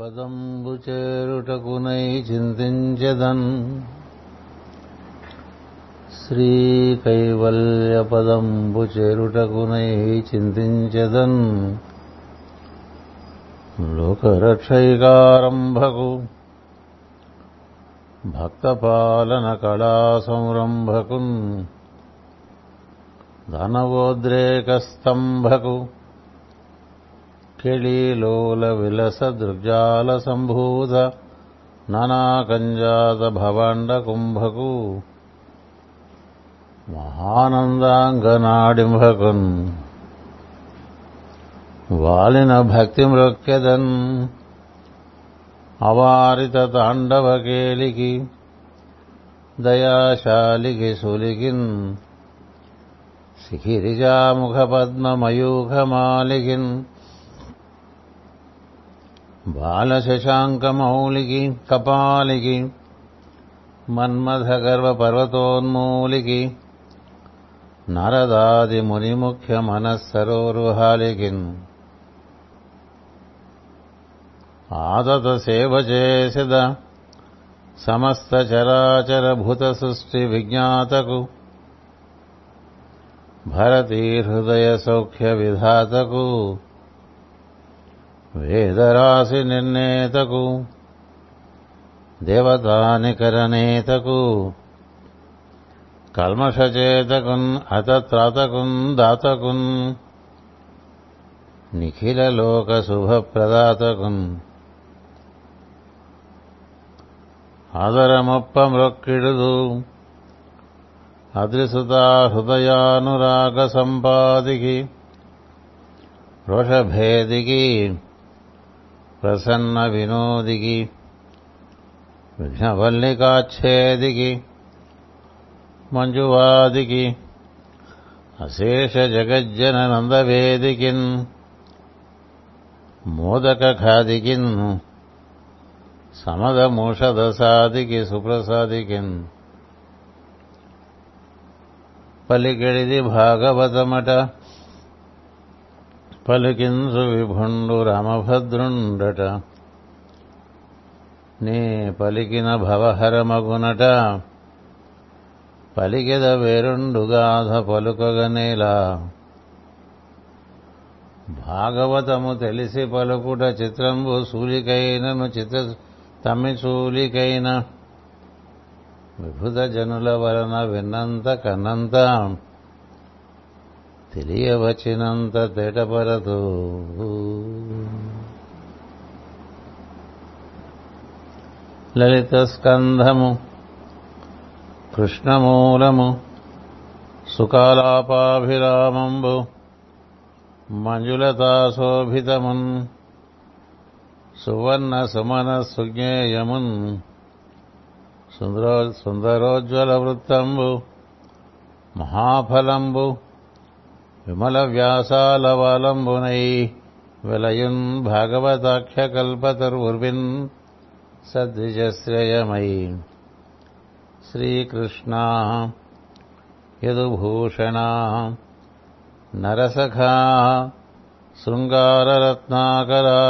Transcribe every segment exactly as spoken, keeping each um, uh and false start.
పదంబు చేరుటకునై చింతించెదన్ శ్రీ కైవల్య పదంబు చేరుటకునై చింతించెదన్ లోకరక్షైకారంభకు భక్తపాలన కళా సంరంభకున్ ధనవోద్రేక స్తంభకు కిళీలోల విలస దృగ్జాల సంభూత నానాకంజాత భవాండ కుంభకు మహానందాంగనాడింభకున్ వాలిన భక్తి మృక్కెదన్ అవారిత తాండవ కేలికి దయాశాలికి సులికిన్ శిఖిరిజాముఖ పద్మమయూఖమాలికిన్ బాలశశాంకమౌలికి కపాలికి మన్మథగర్వ పర్వతోన్మూలికి నరదాది మునిముఖ్య మనస్సరోరుహాలికిన్ ఆదత సేవ చేసిద సమస్త చరాచర భూత సృష్టి విజ్ఞాతకు భరతీ హృదయ సౌఖ్య విధాతకు వేదరాశి నిర్ణేతకు దేవతానికరనేతకు కల్మషచేతకున్ అతత్రాతకున్ దాతకున్ నిఖిల లోక శుభప్రదాతకున్ ఆదరమొప్ప మ్రొక్కిడుదు అదృసుత హృదయానురాగ సంపాదికి రోషభేదికి ప్రసన్న వినోదికి విఘ్నవల్లికాచ్ఛేదికి మంజువాదికి అశేష జగజ్జనందవేదికిన్ మోదక ఖాదికిన్ సమదమూషదసాదికి సుప్రసాదికిన్ పలికెడిది భాగవతమట పలికించు విభుండు రామభద్రుండట నీ పలికిన భవహరమగునట పలికిద వేరుండుగాధ పలుకగనేలా భాగవతము తెలిసి పలుకుట చిత్రంబు సూలికైనను చిత్ర తమిచూలికైన విభుత జనుల వలన విన్నంత కన్నంత తెలియవచ్చినంత తేటపరదు. లలిత స్కంధము కృష్ణమూలము సుకాలాపాభిరామంబు మంజులతాశోభితమున్ సువర్ణ సుమన సుజ్ఞేయమున్ సుందరోజ్వల వృత్తంబు మహాఫలంబు విమల వ్యాసాలవాలంబునై విలయున్ భాగవతాఖ్యకల్పతరుర్విన్ సద్విజశ్రయమై శ్రీకృష్ణ యదుభూషణ నరసఖా శృంగారరత్నాకరా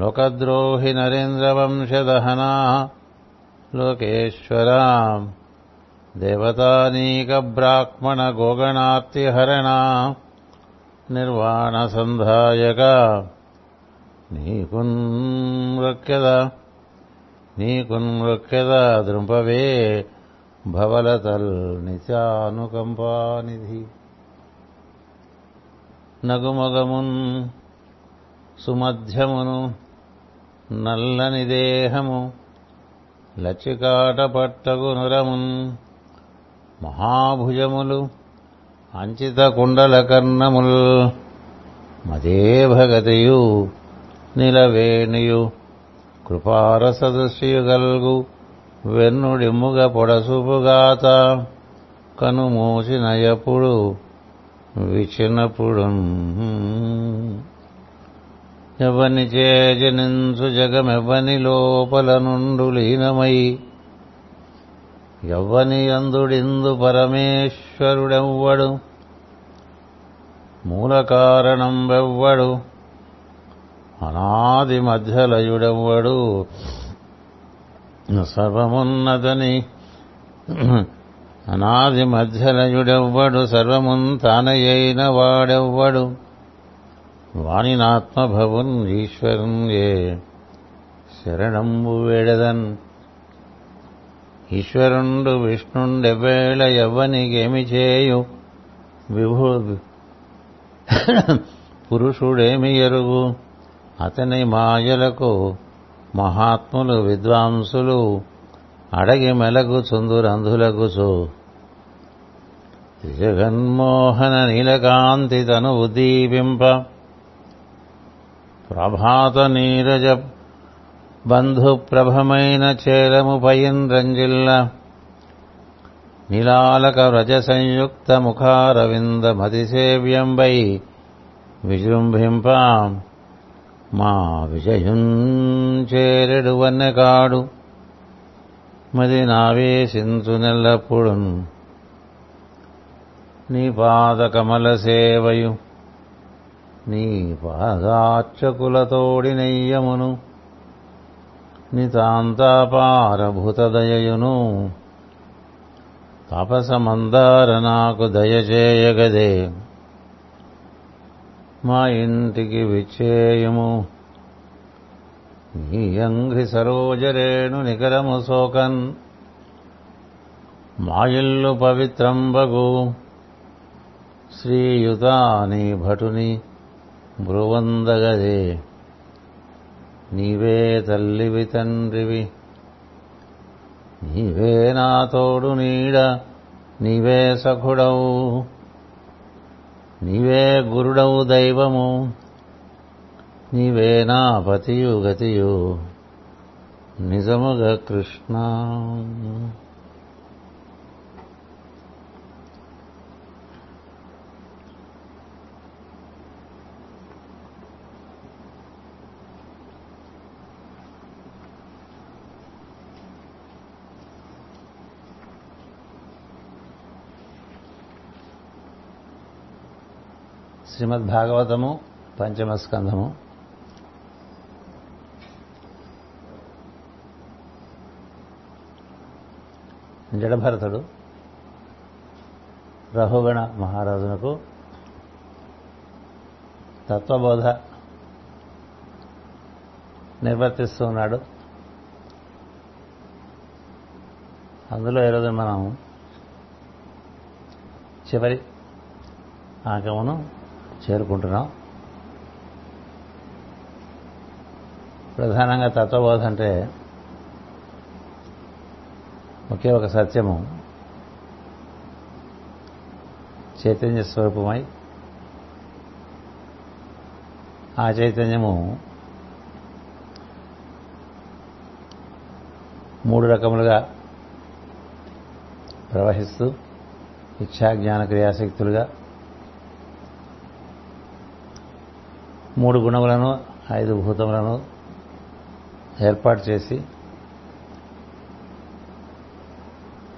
లోకద్రోహి నరేంద్రవంశదహనా లోకేశ్వరా దేవతానీక బ్రాహ్మణ గోగణాప్తిహరణ నిర్వాణ సంధాయక నీకున్ మృక్యద నీకున్ మృక్యద ద్రుంపవే భవలతల్ నిత్యానుకంపానిధి నగుమగమున్ సుమధ్యమును నల్లని దేహము లచ్చికాట పట్టగు నురమున్ మహాభుజములు అంచిత కుండల కర్ణముల్ మదేభగతియు నిలవేణియు కృపారసదృశ్యు గల్గు వెన్నుడిముగ పొడసుపుగాత కనుమూసినయప్పుడు విచినప్పుడు ఎవని చేజనించు జగమెవ్వని లోపల నుండు లీనమై ఎవ్వని అందుడిందు పరమేశ్వరుడెవ్వడు మూల కారణం వెవ్వడు అనాది మధ్యలయుడెవ్వడు సర్వమున్నదని అనాది మధ్యలయుడెవ్వడు సర్వమున్ తానయైన వాడెవ్వడు వానినాత్మభవున్ ఈశ్వరున్ ఏ శరణంబు వేడదన్. ఈశ్వరుండు విష్ణుండెవేళ ఎవ్వనికేమి చేయు విభూ పురుషుడేమి ఎరుగు అతని మాయలకు మహాత్ములు విద్వాంసులు అడగి మెలకు చుందురంధులకుచు జగన్మోహన నీలకాంతి తను ఉద్దీపింప ప్రభాత నీరజ బంధుప్రభమైన చేలము పైన్ రంజిల్ల నీలాలక వ్రజ సంయుక్త ముఖారవింద మతిసేవ్యంబై విజృంభింప మా విజయున్ చేరెడు వన్నెకాడు మది నావేశించు నెల్లప్పుడు నీ పాదకమల సేవయు నీ పాదార్చకులతోడి నెయ్యమును నితాంతాపారభుతదయయును తాపసమందార నాకు దయచేయగదే మా ఇంటికి విచ్చేయము నీ అంఘ్రి సరోజరేణు నికరము సోకన్ మా ఇల్లు పవిత్రంబగు శ్రీయుతా నీ భటుని బ్రువందగదే నీవే తల్లివి తండ్రివి నీవే నా తోడు నీడ నీవే సఖుడవు నీవే గురుడవు దైవము నీవే నా పతియు గతియు నిజముగా కృష్ణ. శ్రీమద్భాగవతము పంచమ స్కంధము జడభరతుడు రఘుగణ మహారాజునకు తత్వబోధ నిర్వర్తిస్తూ ఉన్నాడు. అందులో ఈరోజు మనం చివరి ఆగమను చేరుకుంటున్నాం. ప్రధానంగా తత్వబోధ అంటే ఒకే ఒక సత్యము చైతన్య స్వరూపమై ఆ చైతన్యము మూడు రకములుగా ప్రవహిస్తూ ఇచ్ఛా జ్ఞాన క్రియాశక్తులుగా మూడు గుణములను ఐదు భూతములను ఏర్పాటు చేసి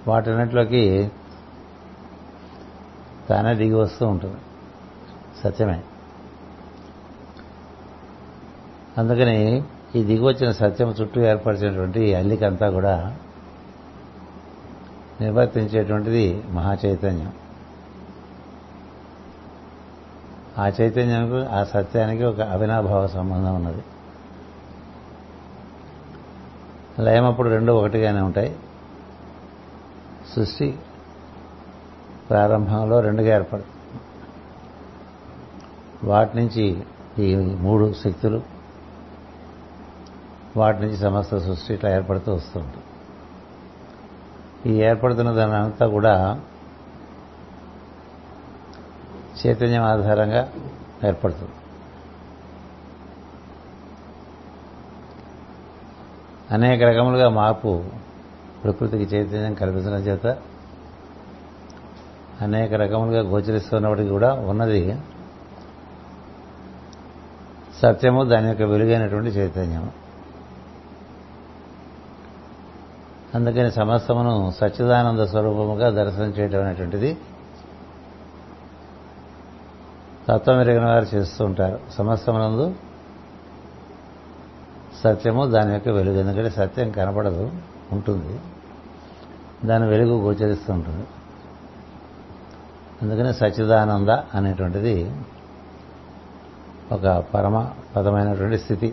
వాటన్నిటిలోకి తానే దిగి వస్తూ ఉంటుంది సత్యమే. అందుకని ఈ దిగి వచ్చిన సత్యం చుట్టూ ఏర్పరిచినటువంటి అల్లికంతా కూడా నిర్వర్తించేటువంటిది మహాచైతన్యం. ఆ చైతన్యానికి ఆ సత్యానికి ఒక అవినాభావ సంబంధం ఉన్నది. లయమప్పుడు రెండు ఒకటిగానే ఉంటాయి. సృష్టి ప్రారంభంలో రెండుగా ఏర్పడు వాటి నుంచి ఈ మూడు శక్తులు వాటి నుంచి సమస్త సృష్టి ఇట్లా ఏర్పడుతూ వస్తుంటాయి. ఈ ఏర్పడుతున్న దాని అంతా కూడా చైతన్యం ఆధారంగా ఏర్పడుతుంది. అనేక రకములుగా మార్పు ప్రకృతికి చైతన్యం కల్పించడం చేత అనేక రకములుగా గోచరిస్తున్నప్పటికీ కూడా ఉన్నది సత్యము, దాని యొక్క వెలుగైనటువంటి చైతన్యము. అందుకని సమస్తమును సచ్చిదానంద స్వరూపముగా దర్శనం చేయడం అనేటువంటిది తత్వం ఎరిగిన వారు చేస్తూ ఉంటారు. సమస్తమునందు సత్యము దాని యొక్క వెలుగు. ఎందుకంటే సత్యం కనపడదు, ఉంటుంది, దాని వెలుగు గోచరిస్తూ ఉంటుంది. అందుకనే సచ్చిదానంద అనేటువంటిది ఒక పరమ పదమైనటువంటి స్థితి.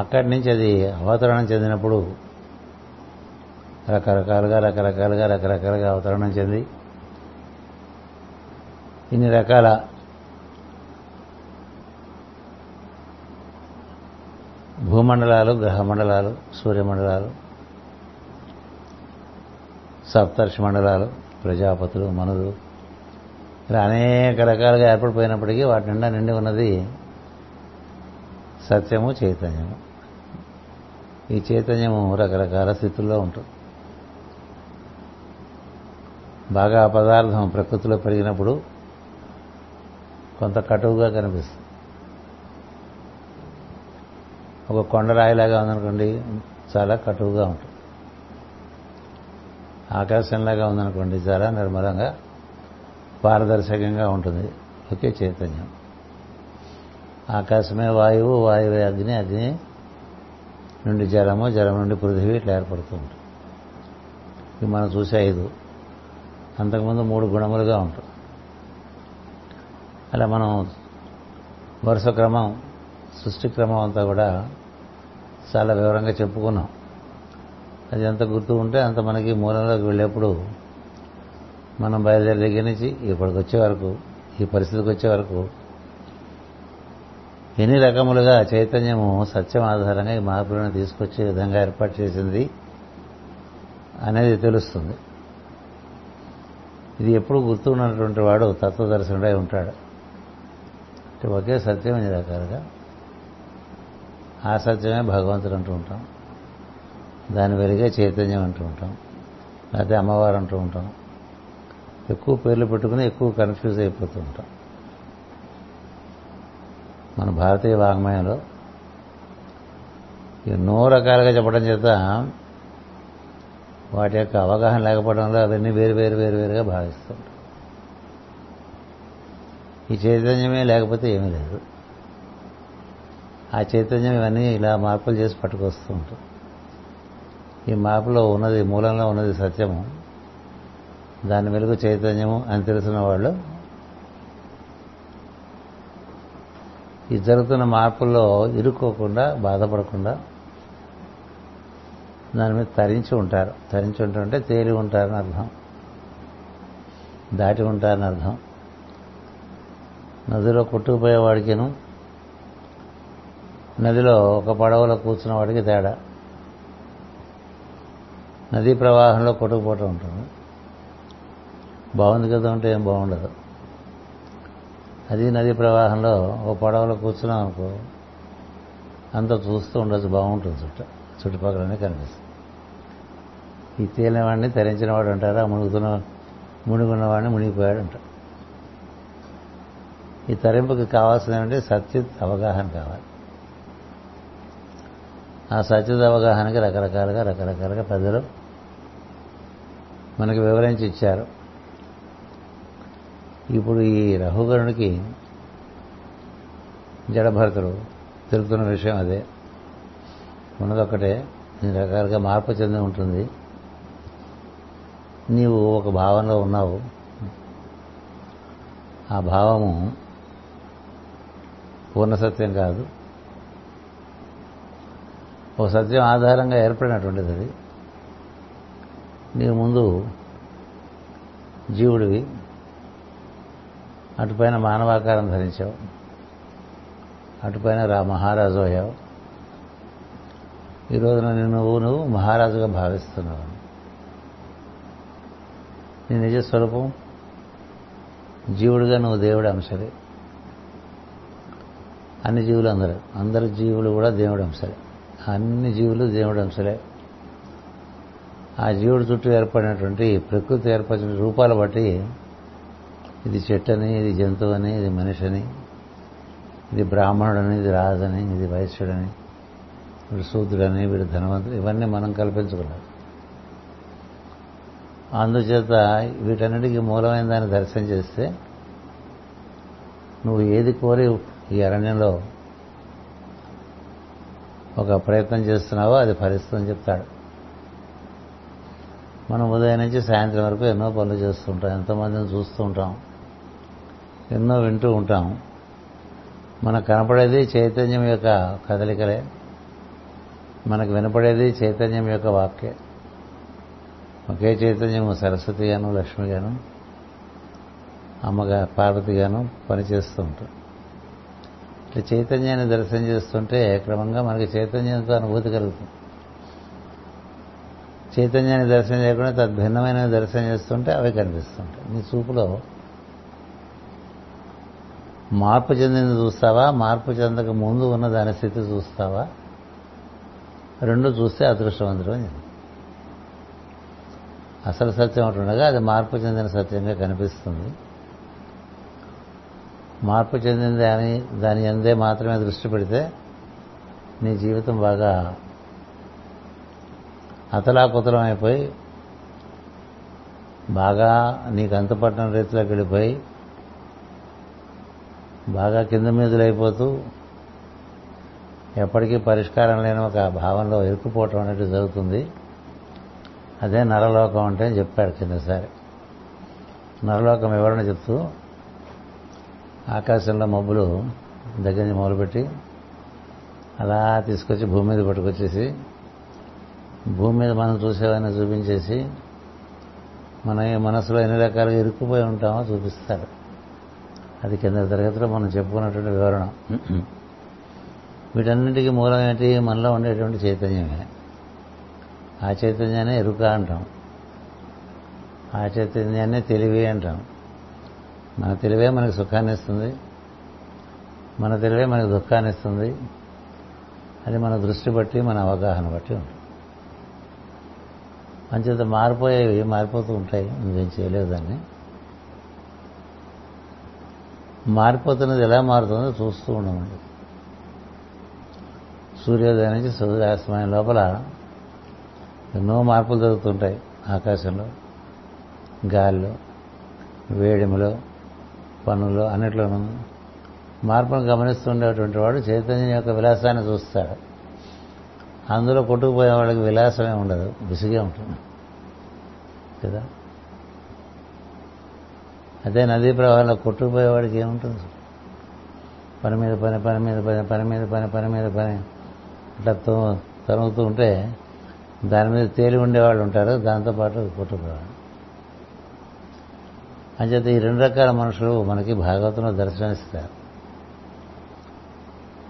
అక్కడి నుంచి అది అవతరణం చెందినప్పుడు రకరకాలుగా రకరకాలుగా రకరకాలుగా అవతరణం చెంది ఇన్ని రకాల భూమండలాలు, గ్రహమండలాలు, సూర్యమండలాలు, సప్తర్షి మండలాలు, ప్రజాపతులు, మనులు, ఇలా అనేక రకాలుగా ఏర్పడిపోయినప్పటికీ వాటి నిండా నిండి ఉన్నది సత్యము, చైతన్యము. ఈ చైతన్యము రకరకాల స్థితుల్లో ఉంటుంది. బాగా పదార్థం ప్రకృతిలో పెరిగినప్పుడు కొంత కటువుగా కనిపిస్తుంది. ఒక కొండరాయిలాగా ఉందనుకోండి, చాలా కటువుగా ఉంటుంది. ఆకాశంలాగా ఉందనుకోండి, చాలా నిర్మలంగా పారదర్శకంగా ఉంటుంది. ఒకే చైతన్యం. ఆకాశమే వాయువు, వాయువే అగ్ని, అగ్ని నుండి జలము, జలం నుండి పృథివీ, ఇట్లా ఏర్పడుతూ ఉంటుంది. ఇవి మనం చూసే ఐదు, అంతకుముందు మూడు గుణములుగా ఉంటుంది. అలా మనం వరుస క్రమం, సృష్టి క్రమం అంతా కూడా చాలా వివరంగా చెప్పుకున్నాం. అది ఎంత గుర్తు ఉంటే అంత మనకి మూలంలోకి వెళ్ళేప్పుడు మనం బయలుదేరి దగ్గర నుంచి ఇప్పటికి వచ్చే వరకు, ఈ పరిస్థితికి వచ్చే వరకు ఎన్ని రకములుగా చైతన్యము సత్యం ఆధారంగా ఈ మార్పులను తీసుకొచ్చే విధంగా ఏర్పాటు చేసింది అనేది తెలుస్తుంది. ఇది ఎప్పుడు గుర్తు ఉన్నటువంటి వాడు తత్వదర్శనుడై ఉంటాడు. అంటే ఒకే సత్యం ఎన్ని రకాలుగా, ఆ సత్యమే భగవంతుడు అంటూ ఉంటాం, దాని వెలుగే చైతన్యం అంటూ ఉంటాం, లేకపోతే అమ్మవారు అంటూ ఉంటాం. ఎక్కువ పేర్లు పెట్టుకుని ఎక్కువ కన్ఫ్యూజ్ అయిపోతూ ఉంటాం. మన భారతీయ వాంగ్మయంలో ఎన్నో రకాలుగా చెప్పడం చేత వాటి యొక్క అవగాహన లేకపోవడంలో అవన్నీ వేరు వేరు వేరు వేరుగా భావిస్తుంటాం. ఈ చైతన్యమే లేకపోతే ఏమీ లేదు. ఆ చైతన్యం ఇవన్నీ ఇలా మార్పులు చేసి పట్టుకొస్తూ ఉంటాం. ఈ మార్పులో ఉన్నది, మూలంలో ఉన్నది సత్యము, దాని వెలుగు చైతన్యము అని తెలిసిన వాళ్ళు ఈ జరుగుతున్న మార్పుల్లో ఇరుక్కోకుండా, బాధపడకుండా దాని మీద తరించి ఉంటారు. తరించి ఉంటారంటే తేలి ఉంటారని అర్థం, దాటి ఉంటారని అర్థం. నదిలో కొట్టుకుపోయేవాడికిను నదిలో ఒక పడవలో కూర్చున్న వాడికి తేడా. నదీ ప్రవాహంలో కొట్టుకుపోవటం ఉంటుంది. బాగుంది కదా అంటే ఏం బాగుండదు. అది నదీ ప్రవాహంలో ఓ పడవలో కూర్చున్నాం అనుకో, అంత చూస్తూ ఉండొచ్చు, బాగుంటుంది, చుట్ట చుట్టుపక్కలనే కనిపిస్తుంది. ఈ తేలినవాడిని తరించిన వాడు అంటారు, ఆ మునుగుతున్న మునిగున్నవాడిని మునిగిపోయాడు అంటారు. ఈ తరింపుకి కావాల్సిందంటే సత్యత్ అవగాహన కావాలి. ఆ సత్యత్ అవగాహనకి రకరకాలుగా రకరకాలుగా పెద్దలు మనకి వివరించి ఇచ్చారు. ఇప్పుడు ఈ రఘుగరునికి జడభరతుడు తెలుపుతున్న విషయం అదే. ఉన్నదొక్కటే, నీ రకాలుగా మార్పు చెంది ఉంటుంది. నీవు ఒక భావంలో ఉన్నావు, ఆ భావము పూర్ణ సత్యం కాదు, ఓ సత్యం ఆధారంగా ఏర్పడినటువంటిది. అది నీవు ముందు జీవుడివి, అటుపైన మానవాకారం ధరించావు, అటుపైన రా మహారాజు అయ్యావు. ఈరోజు నేను నువ్వు నువ్వు మహారాజుగా భావిస్తున్నావు. నీ నిజ స్వరూపం జీవుడిగా నువ్వు దేవుడి అంశలే. అన్ని జీవులు, అందరూ అందరి జీవులు కూడా దేవుడి అంశలే. అన్ని జీవులు దేవుడి అంశలే. ఆ జీవుడి చుట్టూ ఏర్పడినటువంటి ప్రకృతి ఏర్పడిన రూపాలు బట్టి ఇది చెట్టని, ఇది జంతువు అని, ఇది మనిషిని, ఇది బ్రాహ్మణుడని, ఇది రాజని, ఇది వైశ్యుడని, వీడు శూద్రుడని, వీడు ధనవంతుడు, ఇవన్నీ మనం కల్పించుకున్నాం. అందుచేత వీటన్నిటికీ మూలమైన దాన్ని దర్శనం చేస్తే నువ్వు ఏది కోరి ఈ అరణ్యంలో ఒక ప్రయత్నం చేస్తున్నావో అది ఫలిస్తుందని చెప్తాడు. మనం ఉదయం నుంచి సాయంత్రం వరకు ఎన్నో పనులు చేస్తుంటాం, ఎంతోమందిని చూస్తూ ఉంటాం, ఎన్నో వింటూ ఉంటాం. మనకు కనపడేది చైతన్యం యొక్క కదలికలే, మనకు వినపడేది చైతన్యం యొక్క వాక్యే. ఒకే చైతన్యము సరస్వతిగాను లక్ష్మిగాను అమ్మగా పార్వతిగాను పనిచేస్తూ ఉంటాం. ఇట్లా చైతన్యాన్ని దర్శనం చేస్తుంటే క్రమంగా మనకి చైతన్యంతో అనుభూతి కలుగుతుంది. చైతన్యాన్ని దర్శనం చేయకుండా తద్భిన్నమైన దర్శనం చేస్తుంటే అవి కనిపిస్తుంటాయి. నీ చూపులో మార్పు చెందింది చూస్తావా, మార్పు చెందక ముందు ఉన్న దాని స్థితి చూస్తావా, రెండు చూస్తే అదృష్టవంతుడు అని చెప్పి అసలు సత్యం ఒకటి ఉండగా అది మార్పు చెందిన సత్యంగా కనిపిస్తుంది. మార్పు చెందింది అని దాని అందే మాత్రమే దృష్టి పెడితే నీ జీవితం బాగా అతలాకుతలం అయిపోయి బాగా నీకు అంతపట్టణ రీతిలోకి వెళ్ళిపోయి బాగా కింద మీదులైపోతూ ఎప్పటికీ పరిష్కారం లేని ఒక భావంలో ఇరుక్కుపోవటం అనేది జరుగుతుంది. అదే నరలోకం అంటే చెప్పాడు కిందసారి. నరలోకం వివరణ చెప్తూ ఆకాశంలో మబ్బులు దగ్గర నుంచి మొదలుపెట్టి అలా తీసుకొచ్చి భూమి మీద పట్టుకొచ్చేసి భూమి మీద మనం చూసేవన్నీ చూపించేసి మన మనసులో ఎన్ని రకాలుగా ఇరుక్కుపోయి ఉంటామో చూపిస్తారు. అది కింద తరగతిలో మనం చెప్పుకున్నటువంటి వివరణ. వీటన్నిటికీ మూలం ఏంటి? మనలో ఉండేటువంటి చైతన్యమే. ఆ చైతన్యాన్ని ఎరుక అంటాం, ఆ చైతన్యాన్ని తెలివి అంటాం. మన తెలివే మనకు సుఖాన్ని ఇస్తుంది, మన తెలివే మనకు దుఃఖాన్ని ఇస్తుంది. అది మన దృష్టి బట్టి మన అవగాహన బట్టి ఉంటుంది. అంచేత మారిపోయేవి మారిపోతూ ఉంటాయి, నువ్వేం చేయలేవు దాన్ని. మారిపోతున్నది ఎలా మారుతుందో చూస్తూ ఉండమండి. సూర్యోదయం నుంచి సూర్యాస్తమయం లోపల ఎన్నో మార్పులు జరుగుతుంటాయి. ఆకాశంలో, గాలిలో, వేడిమిలో, పనుల్లో, అన్నిట్లోనూ మార్పును గమనిస్తుండేటువంటి వాడు చైతన్యం యొక్క విలాసాన్ని చూస్తాడు. అందులో కొట్టుకుపోయే వాళ్ళకి విలాసమే ఉండదు, విసిగే ఉంటుంది కదా. అదే నదీ ప్రవాహంలో కొట్టుకుపోయేవాడికి ఏముంటుంది? పని మీద పని, పని మీద పని, పని మీద పని, పని మీద పని అట్లా తరుగుతూ ఉంటే దాని మీద తేలి ఉండేవాళ్ళు ఉంటారు, దాంతోపాటు కొట్టుకుపోయేవాళ్ళు. అంచేత ఈ రెండు రకాల మనుషులు మనకి భాగవతంలో దర్శనమిస్తారు.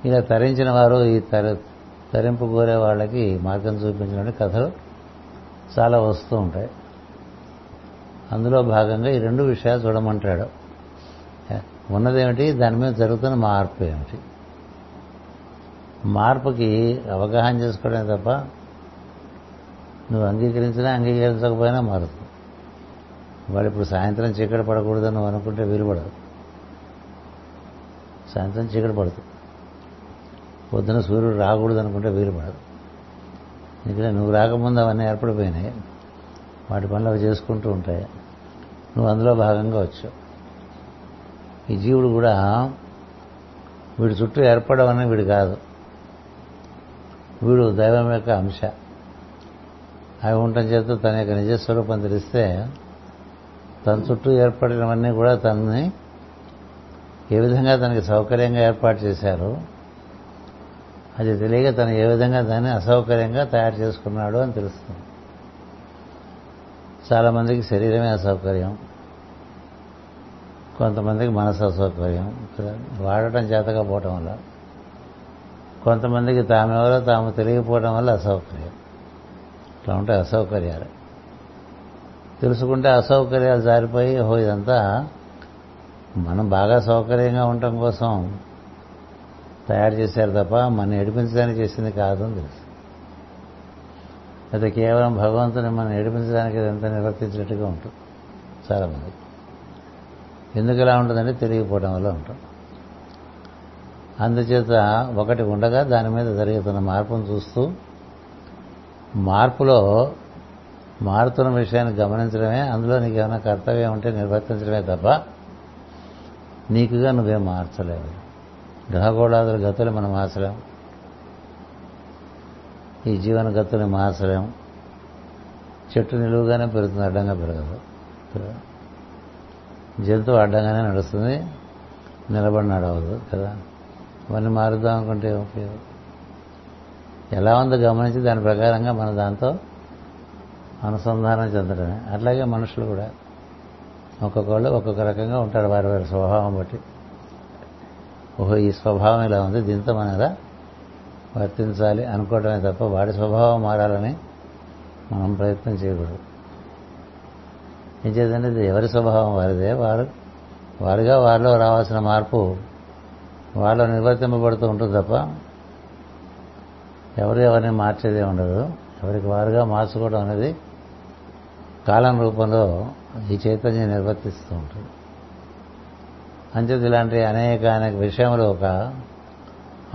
ఇలా తరించిన వారు, ఈ తర తరింపు కోరే వాళ్ళకి మార్గం చూపించిన కథలు చాలా వస్తూ ఉంటాయి. అందులో భాగంగా ఈ రెండు విషయాలు చూడమంటాడు. ఉన్నదేమిటి, దాని మీద జరుగుతున్న మార్పు ఏమిటి. మార్పుకి అవగాహన చేసుకోవడమే తప్ప నువ్వు అంగీకరించినా అంగీకరించకపోయినా మారుతుంది. వాళ్ళు ఇప్పుడు సాయంత్రం చీకటి పడకూడదని నువ్వు అనుకుంటే వీలు పడదు. సాయంత్రం చీకటి పడుతుంది, పొద్దున సూర్యుడు రాకూడదు అనుకుంటే వీలు పడదు. ఇక్కడ నువ్వు రాకముందు అవన్నీ ఏర్పడిపోయినాయి, వాటి పనులు అవి చేసుకుంటూ ఉంటాయి, నువ్వు అందులో భాగంగా వచ్చావు. ఈ జీవుడు కూడా వీడి చుట్టూ ఏర్పడవని వీడు కాదు, వీడు దైవం యొక్క అంశ. అవి ఉండటం చేత తన యొక్క నిజస్వరూపం తెలిస్తే తన చుట్టూ ఏర్పడినవన్నీ కూడా తనని ఏ విధంగా తనకి సౌకర్యంగా ఏర్పాటు చేశారు, అది తెలియక తను ఏ విధంగా దాన్ని అసౌకర్యంగా తయారు చేసుకున్నాడు అని తెలుస్తుంది. చాలామందికి శరీరమే అసౌకర్యం, కొంతమందికి మనసు అసౌకర్యం, వాడటం చేతగా పోవటం వల్ల, కొంతమందికి తామెవరో తాము తెలియకపోవడం వల్ల అసౌకర్యం. ఇట్లా ఉంటాయి అసౌకర్యాలు. తెలుసుకుంటే అసౌకర్యాలు జారిపోయి హో ఇదంతా మనం బాగా సౌకర్యంగా ఉండటం కోసం తయారు చేశారు తప్ప మనం ఏడిపించడానికి చేసింది కాదని తెలుసు. అయితే కేవలం భగవంతుని మనం ఏడిపించడానికి ఎంత నిర్వర్తించినట్టుగా ఉంటుంది చాలామంది. ఎందుకు ఇలా ఉంటుందంటే తెలియకపోవడం వల్ల ఉంటాం. అందుచేత ఒకటి ఉండగా దాని మీద జరుగుతున్న మార్పును చూస్తూ మార్పులో మారుతున్న విషయాన్ని గమనించడమే, అందులో నీకు ఏమైనా కర్తవ్యం ఉంటే నిర్వర్తించడమే తప్ప నీకుగా నువ్వేం మార్చలేవు. గ్రహగోళాదుల గతులు మనం మార్చలేం, ఈ జీవనగతుని మహాశ్రయం. చెట్టు నిలువుగానే పెరుగుతుంది, అడ్డంగా పెరగదు. జంతువు అడ్డంగానే నడుస్తుంది, నిలబడి నడవదు కదా. ఇవన్నీ మారుద్దాం అనుకుంటే ఉపయోగం. ఎలా ఉందో గమనించి దాని ప్రకారంగా మన దాంతో అనుసంధానం చెందడమే. అట్లాగే మనుషులు కూడా ఒక్కొక్కళ్ళు ఒక్కొక్క రకంగా ఉంటారు, వారి వారి స్వభావం బట్టి. ఓహో, ఈ స్వభావం ఇలా ఉంది, దీంతో మనం ఇలా వర్తించాలి అనుకోవడమే తప్ప వాడి స్వభావం మారాలని మనం ప్రయత్నం చేయకూడదు. ఏం చేద్దంటే ఎవరి స్వభావం వారిదే, వారు వారుగా వారిలో రావాల్సిన మార్పు వాళ్ళు నిర్వర్తింపబడుతూ ఉంటుంది తప్ప ఎవరు ఎవరిని మార్చేదే ఉండదు. ఎవరికి వారుగా మార్చుకోవడం అనేది కాలం రూపంలో ఈ చైతన్యం నిర్వర్తిస్తూ ఉంటుంది. అంచేది ఇలాంటి అనేక అనేక విషయంలో ఒక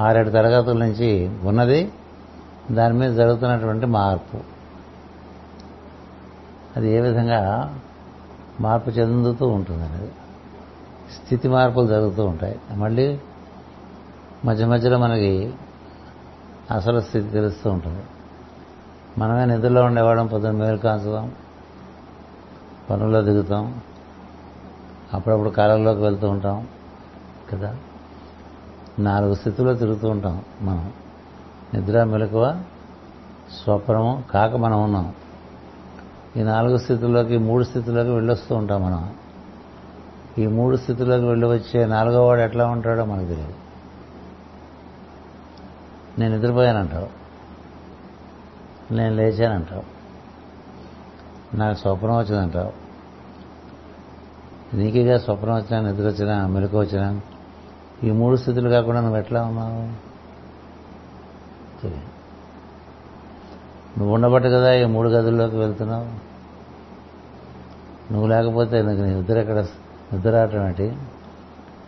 ఆరేడు తరగతుల నుంచి ఉన్నది, దాని మీద జరుగుతున్నటువంటి మార్పు, అది ఏ విధంగా మార్పు చెందుతూ ఉంటుంది అనేది, స్థితి మార్పులు జరుగుతూ ఉంటాయి. మళ్ళీ మధ్య మధ్యలో మనకి అసలు స్థితి తెలుస్తూ ఉంటుంది. మనమే నిధుల్లో ఉండేవాళ్ళం, పొద్దున్న మేలు కాంచుదాం, పనుల్లో దిగుతాం, అప్పుడప్పుడు కాలంలోకి వెళ్తూ ఉంటాం కదా. నాలుగు స్థితుల్లో తిరుగుతూ ఉంటాం మనం, నిద్ర, మెలకువ, స్వప్నము కాక మనం ఉన్నాం. ఈ నాలుగు స్థితుల్లోకి మూడు స్థితుల్లోకి వెళ్ళొస్తూ ఉంటాం మనం. ఈ మూడు స్థితుల్లోకి వెళ్ళి వచ్చే నాలుగో వాడు ఎట్లా ఉంటాడో మనకు తెలియదు. నేను నిద్రపోయానంటావు, నేను లేచానంటావు, నాకు స్వప్నం వచ్చిందంటావు. నీకేగా స్వప్నం వచ్చినా, నిద్ర వచ్చినా, మెలకు వచ్చినా, ఈ మూడు స్థితులు కాకుండా నువ్వు ఎట్లా ఉన్నావు? నువ్వు ఉండబట్టు కదా ఈ మూడు గదుల్లోకి వెళ్తున్నావు. నువ్వు లేకపోతే నీకు నిద్ర ఎక్కడ, నిద్ర రావటం ఏంటి,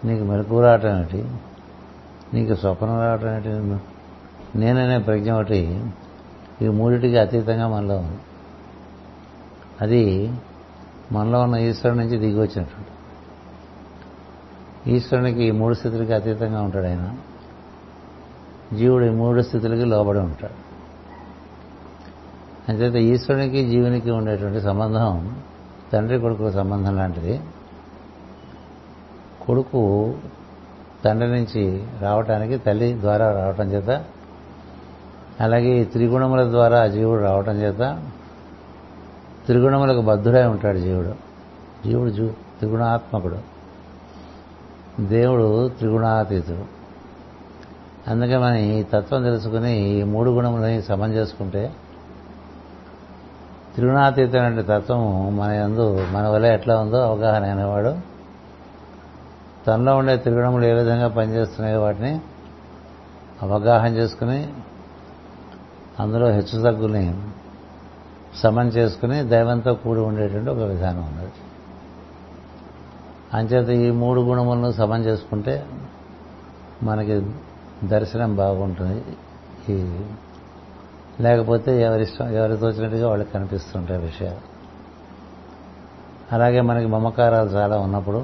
నీకు మెలకు రావటం ఏంటి, నీకు స్వప్నం రావటం ఏంటి? నేననే ప్రజ్ఞ ఒకటి ఈ మూడిటికి అతీతంగా మనలో ఉంది. అది మనలో ఉన్న ఈశ్వరుడి నుంచి దిగి వచ్చినట్టు. ఈశ్వరునికి ఈ మూడు స్థితులకి అతీతంగా ఉంటాడు ఆయన. జీవుడు ఈ మూడు స్థితులకి లోబడి ఉంటాడు. అంచేత ఈశ్వరునికి జీవునికి ఉండేటువంటి సంబంధం తండ్రి కొడుకు సంబంధం లాంటిది. కొడుకు తండ్రి నుంచి రావటానికి తల్లి ద్వారా రావటం చేత, అలాగే ఈ త్రిగుణముల ద్వారా జీవుడు రావటం చేత త్రిగుణములకు బద్ధుడై ఉంటాడు జీవుడు. జీవుడు జీ త్రిగుణాత్మకుడు, దేవుడు త్రిగుణాతీతుడు. అందుకే మనం ఈ తత్వం తెలుసుకుని ఈ మూడు గుణములని సమం చేసుకుంటే త్రిగుణాతీతం అంటే తత్వము మన యందు మన వల్ల ఎట్లా ఉందో అవగాహన అయినవాడు తనలో ఉండే త్రిగుణములు ఏ విధంగా పనిచేస్తున్నాయో వాటిని అవగాహన చేసుకుని అందులో హెచ్చు తగ్గుల్ని సమం చేసుకుని దైవంతో కూడి ఉండేటువంటి ఒక విధానం ఉన్నది. అంచేత ఈ మూడు గుణములను సమం చేసుకుంటే మనకి దర్శనం బాగుంటుంది. ఈ లేకపోతే ఎవరిష్టం ఎవరి తోచినట్టుగా వాళ్ళకి కనిపిస్తుంటాయి విషయాలు. అలాగే మనకి మమకారాలు చాలా ఉన్నప్పుడు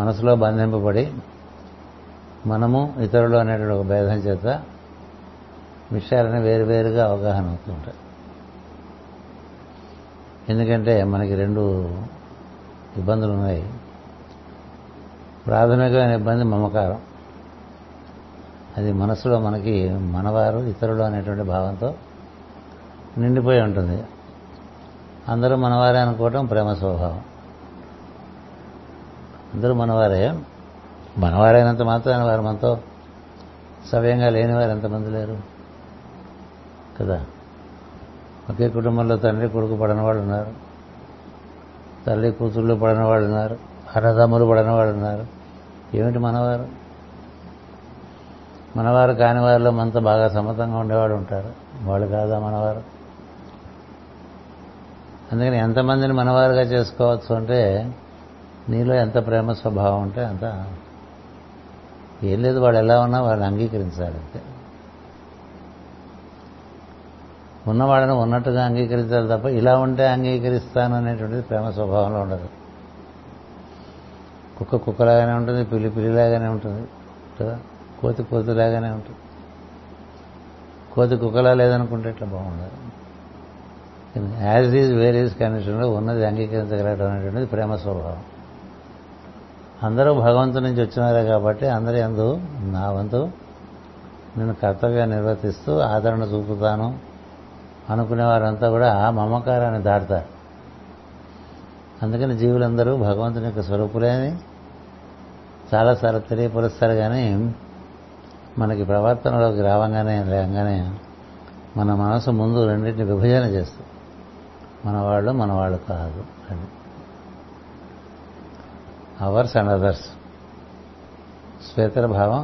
మనసులో బంధింపబడి మనము ఇతరులు అనేటువంటి ఒక భేదం చేత విషయాలని వేరువేరుగా అవగాహన అవుతూ ఉంటాయి. ఎందుకంటే మనకి రెండు ఇబ్బందులు ఉన్నాయి. ప్రాథమికమైన ఇబ్బంది మమకారం, అది మనసులో మనకి మనవారు ఇతరులు అనేటువంటి భావంతో నిండిపోయి ఉంటుంది. అందరూ మనవారే అనుకోవటం ప్రేమ స్వభావం. అందరూ మనవారే, మనవారైనంత మాత్రాన వారు మనతో సవ్యంగా లేనివారు ఎంతమంది లేరు కదా. ఒకే కుటుంబంలో తండ్రి కొడుకు పడిన వాళ్ళు ఉన్నారు, తల్లి కూతుళ్ళు పడిన వాళ్ళు ఉన్నారు, అన్నదమ్ములు పడిన వాళ్ళు ఉన్నారు. ఏమిటి మనవారు? మనవారు కాని వారిలో మనతో బాగా సమ్మతంగా ఉండేవాడు ఉంటారు, వాళ్ళు కాదా మనవారు? అందుకని ఎంతమందిని మనవారుగా చేసుకోవచ్చు అంటే నీలో ఎంత ప్రేమ స్వభావం ఉంటే అంత. ఏం లేదు, వాడు ఎలా ఉన్నా వాళ్ళని అంగీకరించాలంతే. ఉన్నవాడని ఉన్నట్టుగా అంగీకరించాలి తప్ప ఇలా ఉంటే అంగీకరిస్తాను అనేటువంటిది ప్రేమ స్వభావంలో ఉండదు. కుక్క కుక్కలాగానే ఉంటుంది, పిల్లి పిల్లిలాగానే ఉంటుంది కదా, కోతి కోతిలాగానే ఉంటుంది. కోతి కుక్కలా లేదనుకుంటే ఇట్లా బాగుండదు. యాజ్ ఈజ్ వేర్ ఈజ్ కండిషన్లో ఉన్నది అంగీకరించగలగడం అనేటువంటిది ప్రేమ స్వభావం. అందరూ భగవంతుడి నుంచి వచ్చినారే కాబట్టి అందరి అందు నా వంతు నేను కర్తవ్యంగా నిర్వర్తిస్తూ ఆదరణ చూపుతాను అనుకునే వారంతా కూడా ఆ మమకారాన్ని దాటుతారు. అందుకని జీవులందరూ భగవంతుని యొక్క స్వరూపులే అని చాలాసార్లు తెలియపరుస్తారు. కానీ మనకి ప్రవర్తనలోకి రావంగానే లేవగానే మన మనసు ముందు రెండింటిని విభజన చేస్తాం. మన వాళ్ళు మన వాళ్ళు కాదు, అవర్స్ అండ్ అదర్స్. శ్వేతర భావం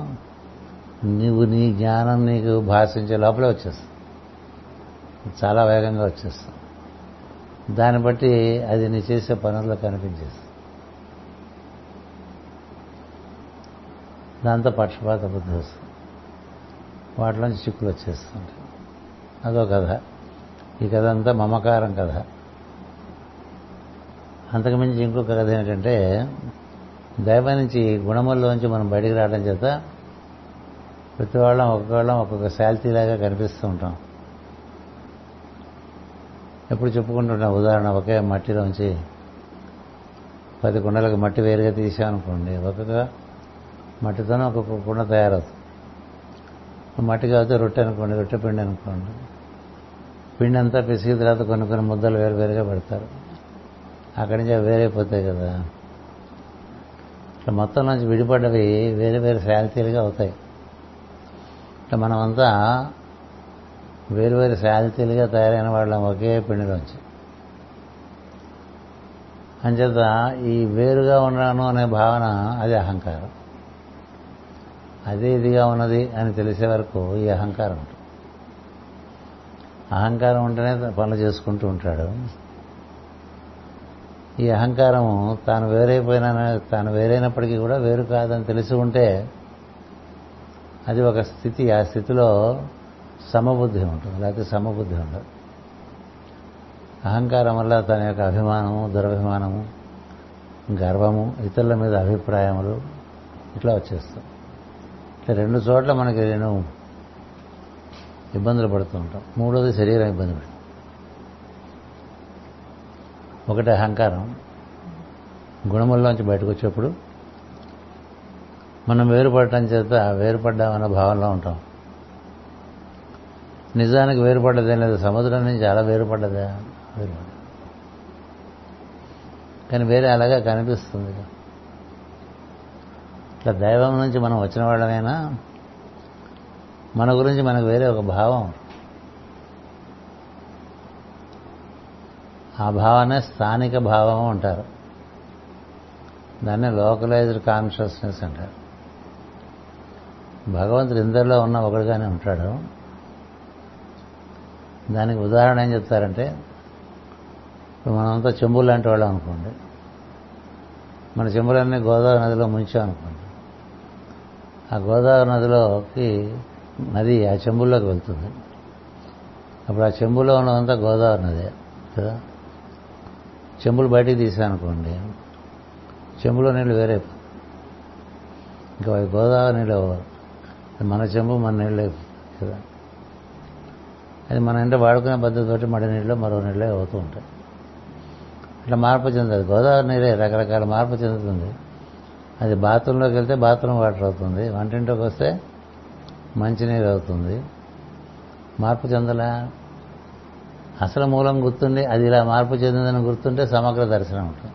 నీవు నీ జ్ఞానం నీకు భాషించే లోపలే వచ్చేస్తుంది, చాలా వేగంగా వచ్చేస్తుంది. దాన్ని బట్టి అది నీ చేసే పనుల్లో కనిపించేస్తుంది. దాంతో పక్షపాత బుద్ధి వస్తుంది, వాటిలోంచి చిక్కులు వచ్చేస్తుంటాయి. అదో కథ. ఈ కథ అంతా మమకారం కథ. అంతకుమించి ఇంకొక కథ ఏంటంటే దైవం నుంచి గుణముల్లోంచి మనం బయటికి రావడం చేత ప్రతి వాళ్ళం ఒక్కొక్కళ్ళం ఒక్కొక్క శాల్తీలాగా కనిపిస్తూ ఉంటాం. ఎప్పుడు చెప్పుకుంటున్నాం ఉదాహరణ, ఒకే మట్టిలోంచి పది కుండలకు మట్టి వేరుగా తీసామనుకోండి, ఒక్కొక్క మట్టితోనే ఒక్కొక్క కుండ తయారవుతుంది. మట్టి కాకపోతే రొట్టె అనుకోండి, రొట్టె పిండి అనుకోండి, పిండి అంతా పిసిగిన తర్వాత కొన్ని కొన్ని ముద్దలు వేరు వేరుగా పెడతారు. అక్కడి నుంచి అవి వేరైపోతాయి కదా. ఇట్లా మొత్తం నుంచి విడిపడ్డవి వేరు వేరు శాలితీలుగా అవుతాయి. ఇట్లా మనమంతా వేరు వేరు శాలితీలుగా తయారైన వాళ్ళం ఒకే పిండిలోంచి. అంచేత ఈ వేరుగా ఉన్నాను అనే భావన అది అహంకారం. అదే ఇదిగా ఉన్నది అని తెలిసే వరకు ఈ అహంకారం ఉంటుంది. అహంకారం ఉంటేనే పనులు చేసుకుంటూ ఉంటాడు. ఈ అహంకారము తాను వేరైపోయినా తాను వేరైనప్పటికీ కూడా వేరు కాదని తెలిసి ఉంటే అది ఒక స్థితి. ఆ స్థితిలో సమబుద్ధి ఉంటుంది, లేకపోతే సమబుద్ధి ఉండదు. అహంకారం వల్ల తన యొక్క అభిమానము, దురభిమానము, గర్వము, ఇతరుల మీద అభిప్రాయములు ఇట్లా వచ్చేస్తాయి. రెండు చోట్ల మనకి నేను ఇబ్బందులు పడుతూ ఉంటాం. మూడోది శరీరం ఇబ్బంది పడుతుంది. ఒకటి అహంకారం గుణముల్లోంచి బయటకు వచ్చేప్పుడు మనం వేరుపడటం చేత వేరుపడ్డామన్న భావనలో ఉంటాం. నిజానికి వేరుపడ్డదేం లేదు, సముద్రం నుంచి చాలా వేరుపడ్డదే వేరుపడ్డ కానీ వేరే అలాగా కనిపిస్తుంది. ఇట్లా దైవం నుంచి మనం వచ్చిన వాళ్ళమైనా మన గురించి మనకు వేరే ఒక భావం, ఆ భావాన్ని స్థానిక భావము అంటారు. దాన్ని లోకలైజ్డ్ కాన్షియస్నెస్ అంటారు. భగవంతుడు ఇందరిలో ఉన్న ఒకడుగానే ఉంటాడు. దానికి ఉదాహరణ ఏం చెప్తారంటే ఇప్పుడు మనమంతా చెంబులు లాంటి వాళ్ళం అనుకోండి, మన చెంబులన్నీ గోదావరి నదిలో ముంచాం అనుకోండి, ఆ గోదావరి నదిలోకి నది ఆ చెంబుల్లోకి వెళ్తుంది. అప్పుడు ఆ చెంబులో ఉన్నదంతా గోదావరి నదే కదా. చెంబులు బయటికి తీసానుకోండి, చెంబులో నీళ్ళు వేరే, ఇంకా గోదావరి నీళ్ళు మన చెంబు మన నీళ్ళే కదా. అది మన ఇంట్లో వాడుకునే పద్ధతితోటి మడి నీళ్ళు మరో నీళ్ళే అవుతూ ఉంటాయి. ఇట్లా మార్పు చెందుతుంది. గోదావరి నీరే రకరకాల మార్పు చెందుతుంది. అది బాత్రూంలోకి వెళ్తే బాత్రూమ్ వాటర్ అవుతుంది, వంటింట్లోకి వస్తే మంచినీరు అవుతుంది. మార్పు చెందలే. అసలు మూలం గుర్తుండి అది ఇలా మార్పు చెందిందని గుర్తుంటే సమగ్ర దర్శనం ఉంటుంది.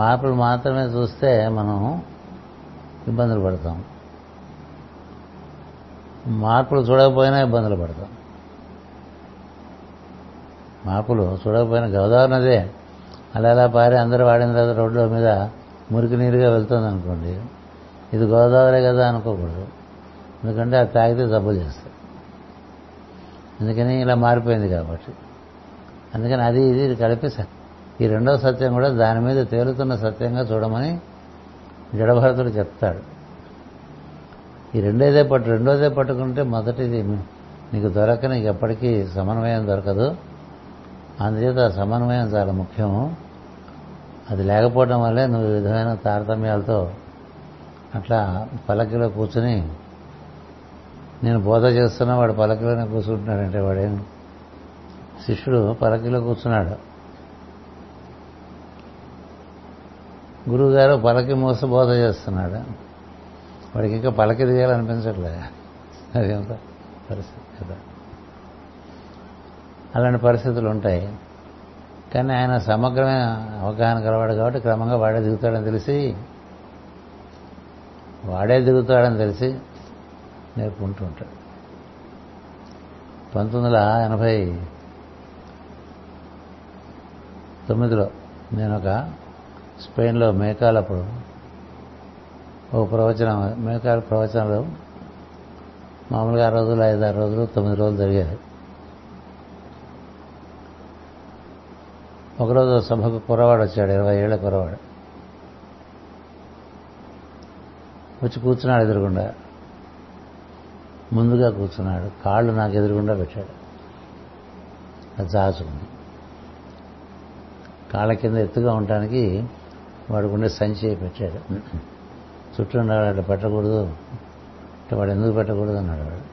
మార్పులు మాత్రమే చూస్తే మనం ఇబ్బందులు పడతాం, మార్పులు చూడకపోయినా ఇబ్బందులు పడతాం. మార్పులు చూడకపోయినా గోదావరి నదే అలా అలా పారి అందరూ వాడిన తర్వాత రోడ్ల మీద మురికి నీరుగా వెళ్తుంది అనుకోండి, ఇది గోదావరి కదా అనుకోకూడదు, ఎందుకంటే అది తాగితే జబ్బులు చేస్తాయి. అందుకని ఇలా మారిపోయింది కాబట్టి. అందుకని అది ఇది కలిపి ఈ రెండో సత్యం కూడా దాని మీద తేలుతున్న సత్యంగా చూడమని జడభరతుడు చెప్తాడు. ఈ రెండోదే పట్టు రెండోదే పట్టుకుంటే మొదటిది నీకు దొరక నీకు ఎప్పటికీ సమన్వయం దొరకదు. అందుచేత ఆ సమన్వయం చాలా ముఖ్యము. అది లేకపోవడం వల్లే నువ్వు ఈ విధమైన తారతమ్యాలతో అట్లా పలకిలో కూర్చుని నేను బోధ చేస్తున్నా వాడు పలకలోనే కూర్చుంటున్నాడంటే వాడేం శిష్యుడు పలకలో కూర్చున్నాడు. గురువుగారు పలకి మోసి బోధ చేస్తున్నాడు, వాడికి ఇంకా పలకి దిగాలనిపించట్లే. అదేంత పరిస్థితి కదా, అలాంటి పరిస్థితులు ఉంటాయి. కానీ ఆయన సమగ్రమైన అవగాహన కలవాడు కాబట్టి క్రమంగా వాడే దిగుతాడని తెలిసి వాడే దిగుతాడని తెలిసి నేర్పుకుంటూ ఉంటాడు. పంతొమ్మిది వందల ఎనభై తొమ్మిదిలో నేను ఒక స్పెయిన్లో మేకాలప్పుడు ఓ ప్రవచనం, మేకాల ప్రవచనాలు మామూలుగా ఆరు రోజులు ఐదారు రోజులు తొమ్మిది రోజులు జరిగేది. ఒకరోజు సభకు కుర్రవాడు వచ్చాడు, ఇరవై ఏళ్ళ కుర్రవాడు వచ్చి కూర్చున్నాడు. ఎదురుగుండా ముందుగా కూర్చున్నాడు, కాళ్ళు నాకు ఎదురుగుండా పెట్టాడు. అది చాచుకుంది. కాళ్ళ కింద ఎత్తుగా ఉండటానికి వాడుకుండే సంచి పెట్టాడు. చుట్టూ ఉన్నాడు, అట్లా పెట్టకూడదు అంటే వాడు ఎందుకు పెట్టకూడదు అన్నాడు. వాడు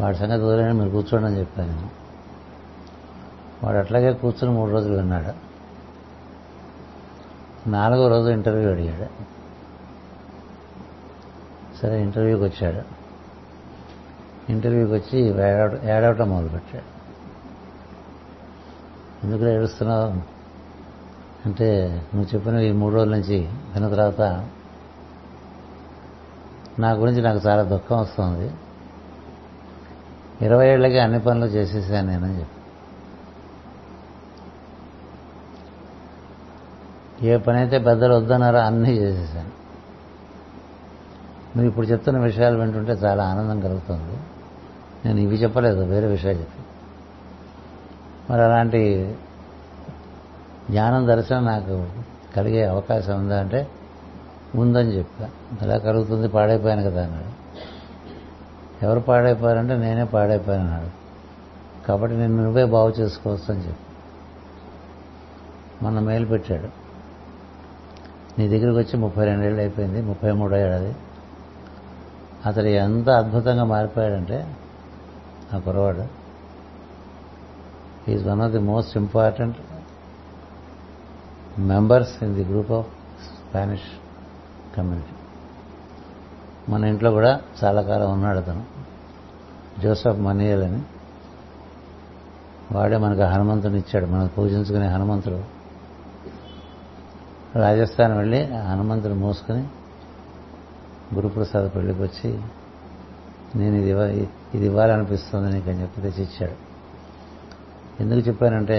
వాడి సంగతి వదిలేని మీరు కూర్చోండి అని చెప్పాను. వాడు అట్లాగే కూర్చుని మూడు రోజులు విన్నాడు. నాలుగో రోజు ఇంటర్వ్యూ అడిగాడు. సరే ఇంటర్వ్యూకి వచ్చాడు. ఇంటర్వ్యూకి వచ్చి ఏడవటం మొదలుపెట్టాడు. ఎందుకు ఏడుస్తున్నావు అంటే నువ్వు చెప్పిన ఈ మూడు రోజుల నుంచి విన్న తర్వాత నా గురించి నాకు చాలా దుఃఖం వస్తుంది. ఇరవై ఏళ్ళకి అన్ని పనులు చేసేసాను నేనని చెప్పి, ఏ పని అయితే పెద్దలు వద్దన్నారో అన్నీ చేసేసాను. నువ్వు ఇప్పుడు చెప్తున్న విషయాలు వింటుంటే చాలా ఆనందం కలుగుతుంది. నేను ఇవి చెప్పలేదు, వేరే విషయాలు చెప్పి మరి అలాంటి జ్ఞానం దర్శనం నాకు కలిగే అవకాశం ఉందా అంటే ఉందని చెప్పా. ఎలా కలుగుతుంది, పాడైపోయాను కదా అన్నాడు. ఎవరు పాడైపోయారంటే నేనే పాడైపోయాను అన్నాడు. కాబట్టి నేను నువ్వే బాగు చేసుకోవచ్చు అని చెప్పి మొన్న మేలు పెట్టాడు. నీ దగ్గరికి వచ్చి ముప్పై రెండేళ్ళు అయిపోయింది, ముప్పై మూడో ఏడాది. అతడు ఎంత అద్భుతంగా మారిపోయాడంటే ఆ కురవాడు is one of the most important members in the group of Spanish community. మన ఇంట్లో కూడా చాలా కాలం ఉన్నాడు అతను, జోసెఫ్ మనీయల్ అని. వాడే మనకు హనుమంతుని ఇచ్చాడు, మనం పూజించుకునే హనుమంతుడు. రాజస్థాన్ వెళ్ళి హనుమంతుడు మోసుకుని గురుప్రసాద్ పెళ్ళికి వచ్చి నేను ఇది ఇది ఇవ్వాలనిపిస్తుంది నీకు అని చెప్పి తెచ్చి ఇచ్చాడు. ఎందుకు చెప్పానంటే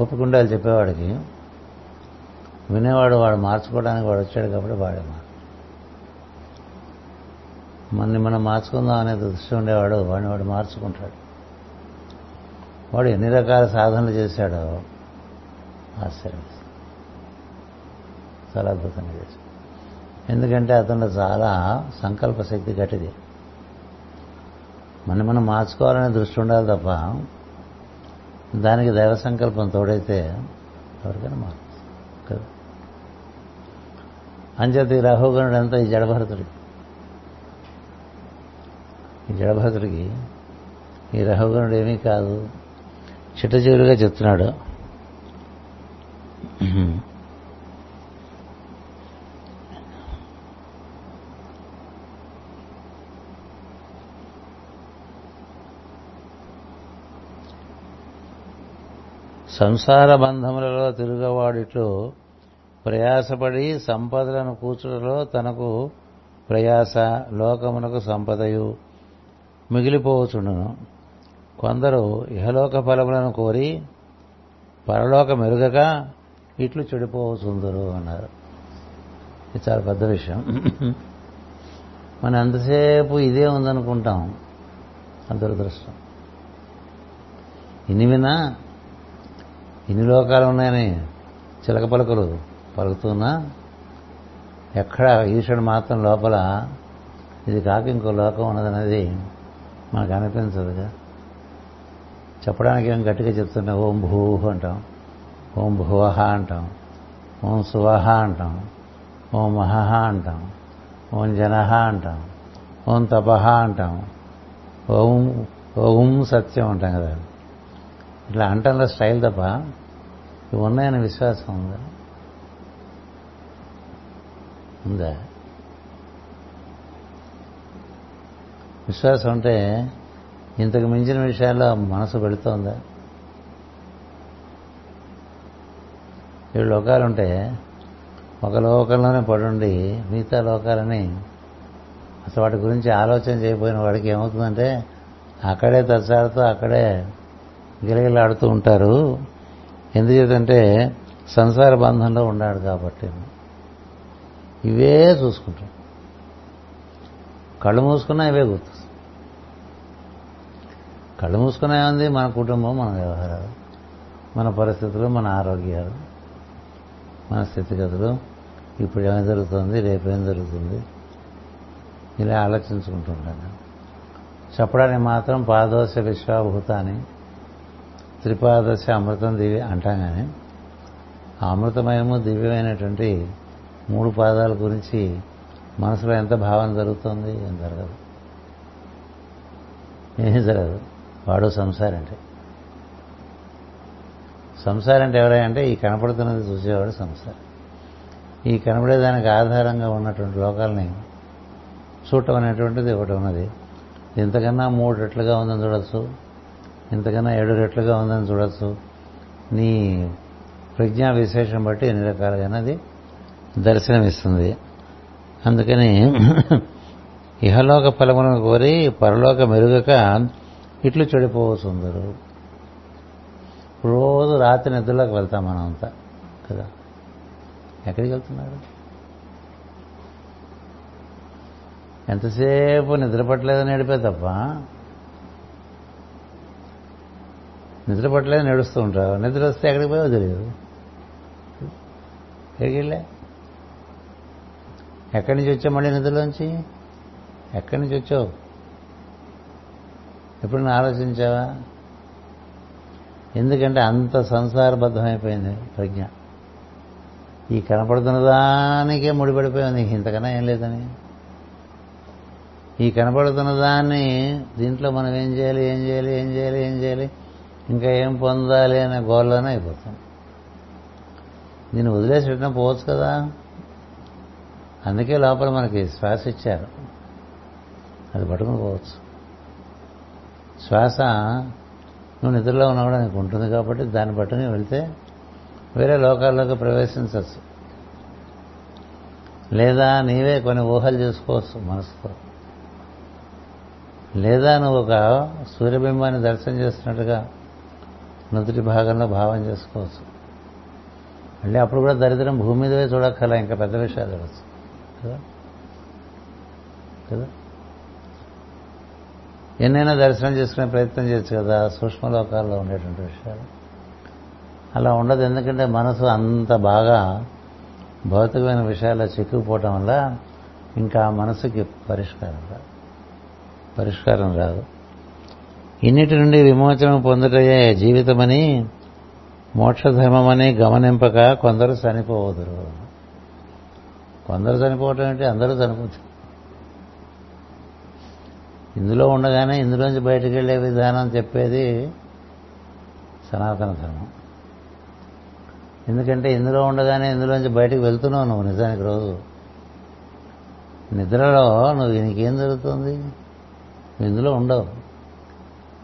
ఓపికండాలు చెప్పేవాడికి వినేవాడు వాడు మార్చుకోవడానికి వాడు వచ్చాడు కాబట్టి వాడే మార్చు. మనని మనం మార్చుకుందాం అనే దృష్టి ఉండేవాడు వాడిని వాడు మార్చుకుంటాడు. వాడు ఎన్ని రకాల సాధనలు చేశాడో ఆశ్చర్యం, చాలా అద్భుతంగా చేశాడు. ఎందుకంటే అతను చాలా సంకల్ప శక్తి గట్టిది. మనం మనం మార్చుకోవాలనే దృష్టి ఉండాలి తప్ప దానికి దైవ సంకల్పం తోడైతే ఎవరికైనా మారుతుంది కదా. అంచేత ఈ రాహుగణుడు అంతా ఈ జడభరతుడికి, ఈ జడభరతుడికి ఈ రాహుగణుడు ఏమీ కాదు. చిట్ట చివరిగా చెప్తున్నాడు, సంసార బంధములలో తిరుగవాడిట్లు ప్రయాసపడి సంపదలను కూర్చుటలో తనకు ప్రయాస లోకమునకు సంపదయు మిగిలిపోవచ్చుండును. కొందరు ఇహలోక ఫలములను కోరి పరలోక మెరుగక ఇట్లు చెడిపోవచ్చుందరు అన్నారు. ఇది చాలా పెద్ద విషయం. మనం ఎంతసేపు ఇదే ఉందనుకుంటాం, దురదృష్టం. ఇన్ని వినా ఇన్ని లోకాలు ఉన్నాయని చిలక పలుకులు పలుకుతున్నా ఎక్కడ ఈశ్వరుడు మాత్రం లోపల ఇది కాక ఇంకో లోకం ఉన్నదనేది మనకు అనిపించదుగా. చెప్పడానికి ఏం గట్టిగా చెప్తున్నా, ఓం భూహు అంటాం, ఓం భువహ అంటాం, ఓం సువహ అంటాం, ఓం మహహ అంటాం, ఓం జనహ అంటాం, ఓం తపహ అంటాం, ఓం ఓం సత్యం అంటాం కదా. ఇట్లా అంటంలో స్టైల్ తప్ప ఇవి ఉన్నాయని విశ్వాసం ఉందా ఉందా విశ్వాసం ఉంటే ఇంతకు మించిన విషయాల్లో మనసు పెడుతోందా? ఏడు లోకాలుంటే ఒక లోకంలోనే పడుండి మిగతా లోకాలని అసలు వాటి గురించి ఆలోచన చేయబోయిన వాడికి ఏమవుతుందంటే అక్కడే తత్సాడుతూ అక్కడే గిలగిలాడుతూ ఉంటారు. ఎందుచేతంటే సంసార బంధంలో ఉన్నాడు కాబట్టి ఇవే చూసుకుంటాం. కళ్ళు మూసుకున్నా ఇవే గుర్తు. కళ్ళు మూసుకునే ఉంది మన కుటుంబం, మన వ్యవహారాలు, మన పరిస్థితులు, మన ఆరోగ్యాలు, మన స్థితిగతులు, ఇప్పుడు ఏం జరుగుతుంది, రేపేం జరుగుతుంది, ఇలా ఆలోచించుకుంటుంటాను. చెప్పడానికి మాత్రం పాదోశ విశ్వభూతాన్ని త్రిపాదశ అమృతం దివ్య అంటాం. కానీ ఆ అమృతమయము దివ్యమైనటువంటి మూడు పాదాల గురించి మనసులో ఎంత భావన జరుగుతుంది? ఏం జరగదు, ఏం జరగదు. వాడు సంసారం అంటే సంసారం అంటే ఎవరంటే ఈ కనపడుతున్నది చూసేవాడు సంసారం. ఈ కనపడేదానికి ఆధారంగా ఉన్నటువంటి లోకాలని చూడటం అనేటువంటిది ఒకటి ఉన్నది. ఇంతకన్నా మూడు రెట్లుగా ఉందని చూడొచ్చు, ఇంతకన్నా ఏడు రెట్లుగా ఉందని చూడొచ్చు. నీ ప్రజ్ఞా విశేషం బట్టి ఎన్ని రకాలుగానది దర్శనమిస్తుంది. అందుకని ఇహలోక ఫలమును కోరి పరలోక మెరుగక ఇట్లు చెడిపోతుందరు. రోజు రాత్రి నిద్రలోకి వెళ్తాం మనం అంతా కదా. ఎక్కడికి వెళ్తున్నారు? ఎంతసేపు నిద్రపట్టలేదని ఏడిపే తప్ప నిద్రపట్టలేదని ఏడుస్తూ ఉంటారు. నిద్ర వస్తే ఎక్కడికి పోయో తెలియదు, ఎక్కడికి వెళ్ళా, ఎక్కడి నుంచి వచ్చావు, మళ్ళీ నిద్రలోంచి ఎక్కడి నుంచి వచ్చావు, ఎప్పుడైనా ఆలోచించావా? ఎందుకంటే అంత సంసారబద్ధమైపోయింది ప్రజ్ఞ. ఈ కనపడుతున్న దానికే ముడిపడిపోయింది, ఇంతకన్నా ఏం లేదని. ఈ కనపడుతున్న దాన్ని దీంట్లో మనం ఏం చేయాలి ఏం చేయాలి ఏం చేయాలి ఏం చేయాలి ఇంకా ఏం పొందాలి అనే గోల్లోనే అయిపోతుంది. దీన్ని వదిలేసి పెట్టినా పోవచ్చు కదా. అందుకే లోపల మనకి శ్వాస ఇచ్చారు, అది పట్టుకుని పోవచ్చు. శ్వాస నువ్వు నిద్రలో ఉన్నా కూడా నీకు ఉంటుంది కాబట్టి దాన్ని పట్టుకుని వెళితే వేరే లోకాల్లోకి ప్రవేశించవచ్చు. లేదా నీవే కొన్ని ఊహలు చేసుకోవచ్చు మనసుతో. లేదా నువ్వు ఒక సూర్యబింబాన్ని దర్శనం చేస్తున్నట్టుగా నుదుటి భాగంలో భావం చేసుకోవచ్చు. మళ్ళీ అప్పుడు కూడా దరిద్రం భూమి మీదే చూడక్కల, ఇంకా పెద్ద విషయాలు చూడవచ్చు కదా కదా ఎన్నైనా దర్శనం చేసుకునే ప్రయత్నం చేయొచ్చు కదా సూక్ష్మలోకాల్లో ఉండేటువంటి విషయాలు. అలా ఉండదు, ఎందుకంటే మనసు అంత బాగా భౌతికమైన విషయాల్లో చిక్కుకుపోవటం వల్ల ఇంకా మనసుకి పరిష్కారం రాదు పరిష్కారం రాదు ఇన్నిటి నుండి విమోచనం పొందుటయే జీవితమని మోక్షధర్మమని గమనింపక కొందరు చనిపోవదురు. కొందరు చనిపోవటం ఏంటి, అందరూ చనిపోతారు. ఇందులో ఉండగానే ఇందులోంచి బయటకు వెళ్ళే విధానం చెప్పేది సనాతన ధర్మం. ఎందుకంటే ఇందులో ఉండగానే ఇందులోంచి బయటకు వెళ్తున్నావు నువ్వు. నిజానికి రోజు నిద్రలో నువ్వు నీకేం జరుగుతుంది, నువ్వు ఇందులో ఉండవు.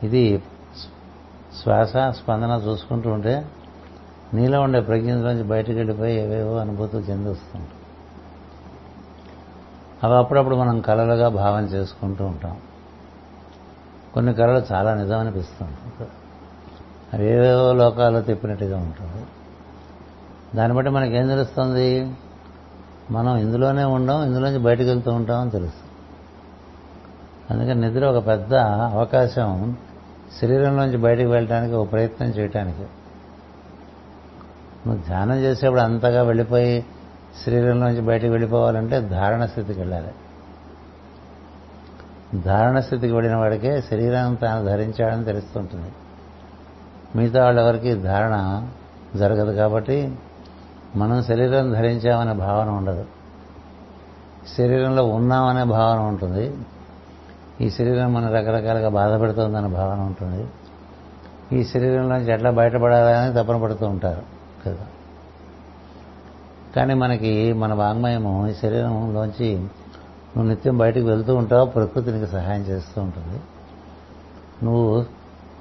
ఇది శ్వాస స్పందన చూసుకుంటూ ఉంటే నీలో ఉండే ప్రజ్ఞలోంచి బయటకు వెళ్ళిపోయి ఏవేవో అనుభూతులు చెందిస్తుంటాం. అవి అప్పుడప్పుడు మనం కళలుగా భావం చేసుకుంటూ ఉంటాం. కొన్ని కళలు చాలా నిజం అనిపిస్తుంది, అవి ఏవేవో లోకాలు తిప్పినట్టుగా ఉంటుంది. దాన్ని బట్టి మనకేం తెలుస్తుంది, మనం ఇందులోనే ఉండం, ఇందులోంచి బయటకు వెళ్తూ ఉంటాం అని తెలుస్తుంది. అందుకని నిద్ర ఒక పెద్ద అవకాశం శరీరంలోంచి బయటకు వెళ్ళడానికి ఒక ప్రయత్నం చేయటానికి. నువ్వు ధ్యానం చేసేప్పుడు అంతగా వెళ్ళిపోయి శరీరంలోంచి బయటకు వెళ్ళిపోవాలంటే ధారణ స్థితికి వెళ్ళాలి. ధారణ స్థితికి వెళ్ళిన వాడికే శరీరం తాను ధరించాడని తెలుస్తుంటుంది. మిగతా వాళ్ళెవరికి ధారణ జరగదు కాబట్టి మనం శరీరం ధరించామనే భావన ఉండదు. శరీరంలో ఉన్నామనే భావన ఉంటుంది, ఈ శరీరం మన రకరకాలుగా బాధ పెడుతుందనే భావన ఉంటుంది, ఈ శరీరంలోంచి ఎట్లా బయటపడాలని తపన పడుతూ ఉంటారు కదా. కానీ మనకి మన వాంగ్మయము ఈ శరీరంలోంచి నువ్వు నిత్యం బయటకు వెళ్తూ ఉంటావు, ప్రకృతి నీకు సహాయం చేస్తూ ఉంటుంది, నువ్వు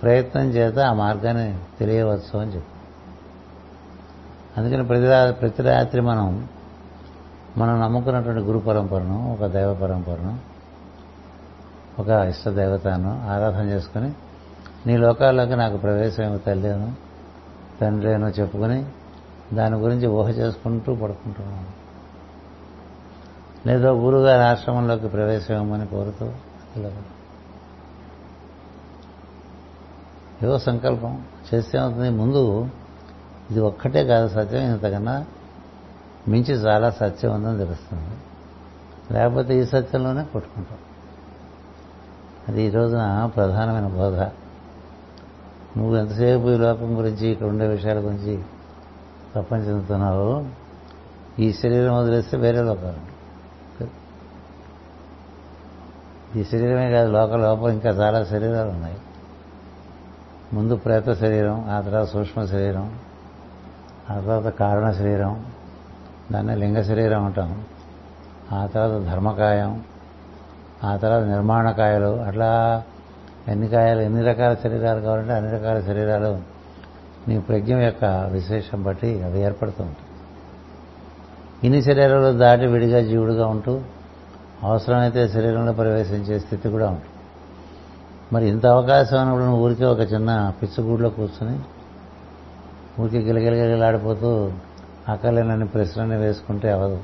ప్రయత్నం చేత ఆ మార్గాన్ని తెలియవచ్చు అని చెప్పు. అందుకని ప్రతి ప్రతి రాత్రి మనం మనం నమ్ముకున్నటువంటి గురు పరంపరను, ఒక దైవ పరంపరను, ఒక ఇష్ట దేవతను ఆరాధన చేసుకుని నీ లోకాల్లోకి నాకు ప్రవేశమేమో తల్లిను తండ్రిను చెప్పుకుని దాని గురించి ఊహ చేసుకుంటూ పడుకుంటున్నాను. లేదా గురుగారి ఆశ్రమంలోకి ప్రవేశమేమని కోరుతూ ఏవో సంకల్పం చేస్తేమవుతుంది. ముందు ఇది ఒక్కటే కాదు సత్యం, ఇంతకన్నా మించి చాలా సత్యం ఉందని తెలుస్తుంది. లేకపోతే ఈ సత్యంలోనే కొట్టుకుంటాం. అది ఈ రోజున ప్రధానమైన బోధ. నువ్వు ఎంతసేపు ఈ లోకం గురించి, ఇక్కడ ఉండే విషయాల గురించి తపన చెందుతున్నావు, ఈ శరీరం వదిలేస్తే వేరే లోకాలు, ఈ శరీరమే కాదు లోక లోపం ఇంకా చాలా శరీరాలు ఉన్నాయి. ముందు ప్రేత శరీరం, ఆ తర్వాత సూక్ష్మ శరీరం, ఆ తర్వాత కారణ శరీరం, దాన్ని లింగ శరీరం అంటాం, ఆ తర్వాత ధర్మకాయం, ఆ తర్వాత నిర్మాణకాయలు, అట్లా ఎన్ని కాయలు, ఎన్ని రకాల శరీరాలు కావాలంటే అన్ని రకాల శరీరాలు నీ ప్రజ్ఞ యొక్క విశేషం బట్టి అవి ఏర్పడుతూ ఉంటాయి. ఇన్ని శరీరాలు దాటి విడిగా జీవుడుగా ఉంటూ అవసరమైతే శరీరంలో ప్రవేశించే స్థితి కూడా ఉంటుంది. మరి ఇంత అవకాశం అన్నప్పుడు నువ్వు ఊరికే ఒక చిన్న పిచ్చుగూడులో కూర్చుని ఊరికే గిలగిలగిలాడిపోతూ అక్కర్లేనని ప్రశ్నని వేసుకుంటే అవదు.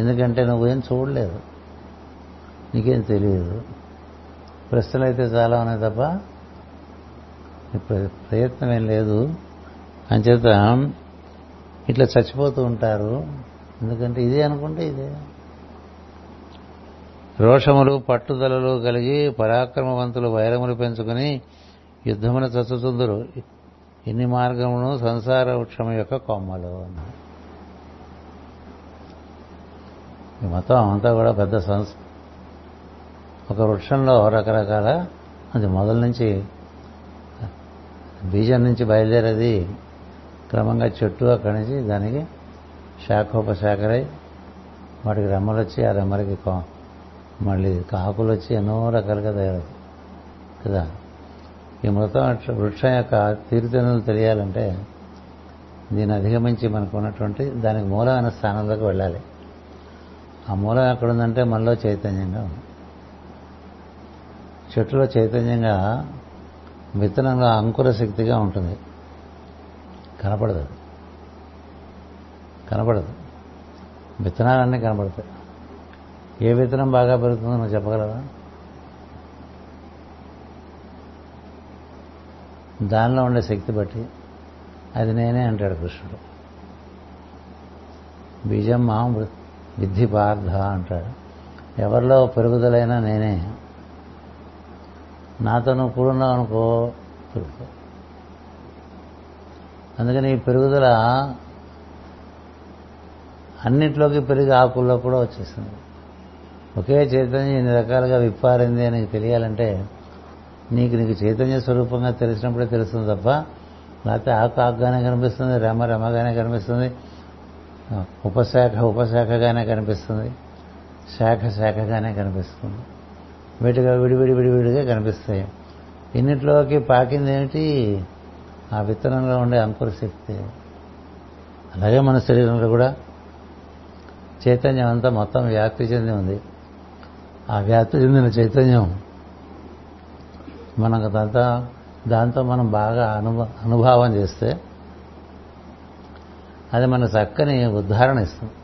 ఎందుకంటే నువ్వేం చూడలేదు, నీకేం తెలియదు. ప్రశ్నలు అయితే చాలా ఉన్నాయి తప్ప ప్రయత్నం ఏం లేదు. అంచేత ఇట్లా చచ్చిపోతూ ఉంటారు. ఎందుకంటే ఇదే అనుకుంటే ఇదే. రోషములు పట్టుదలలు కలిగి పరాక్రమవంతులు వైరములు పెంచుకుని యుద్ధమున చచ్చుతుందరు. ఇన్ని మార్గమును సంసార వృక్షం యొక్క కొమ్మలు. ఈ మొత్తం అంతా కూడా పెద్ద సంస ఒక వృక్షంలో రకరకాల, అది మొదల నుంచి బీజం నుంచి బయలుదేరేది క్రమంగా చెట్టు, అక్కడి నుంచి దానికి శాఖోపశాఖలై వాటికి రెమ్మలు వచ్చి ఆ రెమ్మలకి కొ మళ్ళీ కాకులు వచ్చి ఎన్నో రకాలుగా తయారవుతాయి కదా. ఈ మొత్తం వృక్షం యొక్క తీరుతెన్నులు తెలియాలంటే దీన్ని అధిగమించి మనకు ఉన్నటువంటి దానికి మూలమైన స్థానంలోకి వెళ్ళాలి. ఆ మూలం ఎక్కడుందంటే మనలో చైతన్యంగా ఉంది. చెట్టులో చైతన్యంగా విత్తనంలో అంకుర శక్తిగా ఉంటుంది. కనపడదు కనపడదు విత్తనాలన్నీ కనపడతాయి. ఏ విత్తనం బాగా పెరుగుతుందో నువ్వు చెప్పగలవా? దానిలో ఉండే శక్తి బట్టి అది నేనే అంటాడు కృష్ణుడు. బీజం మాం విద్ధి పార్థ అంటాడు. ఎవరిలో పెరుగుదలైనా నేనే. నాతో నువ్వు కూడున్నావు అనుకో, పెరుగుతావు. అందుకని ఈ పెరుగుదల అన్నిట్లోకి పెరిగి ఆకుల్లో కూడా వచ్చేసింది. ఒకే చైతన్యం ఇన్ని రకాలుగా విప్పారింది అని నీకు తెలియాలంటే నీకు నీకు చైతన్య స్వరూపంగా తెలిసినప్పుడే తెలుస్తుంది తప్ప, లేకపోతే ఆకు ఆకుగానే కనిపిస్తుంది, రమ రమగానే కనిపిస్తుంది, ఉపశాఖ ఉపశాఖగానే కనిపిస్తుంది, శాఖ శాఖగానే కనిపిస్తుంది, వీటిగా విడివిడి విడివిడిగా కనిపిస్తాయి. ఇన్నిట్లోకి పాకింది ఏమిటి? ఆ విత్తనంలో ఉండే అంకుర శక్తి. అలాగే మన శరీరంలో కూడా చైతన్యం అంతా మొత్తం వ్యాప్తి చెంది ఉంది. ఆ వ్యాప్తి చెందిన చైతన్యం మనకు దాంతో దాంతో మనం బాగా అనుభ అనుభావం చేస్తే అది మన చక్కని ఉద్ధారణ ఇస్తుంది.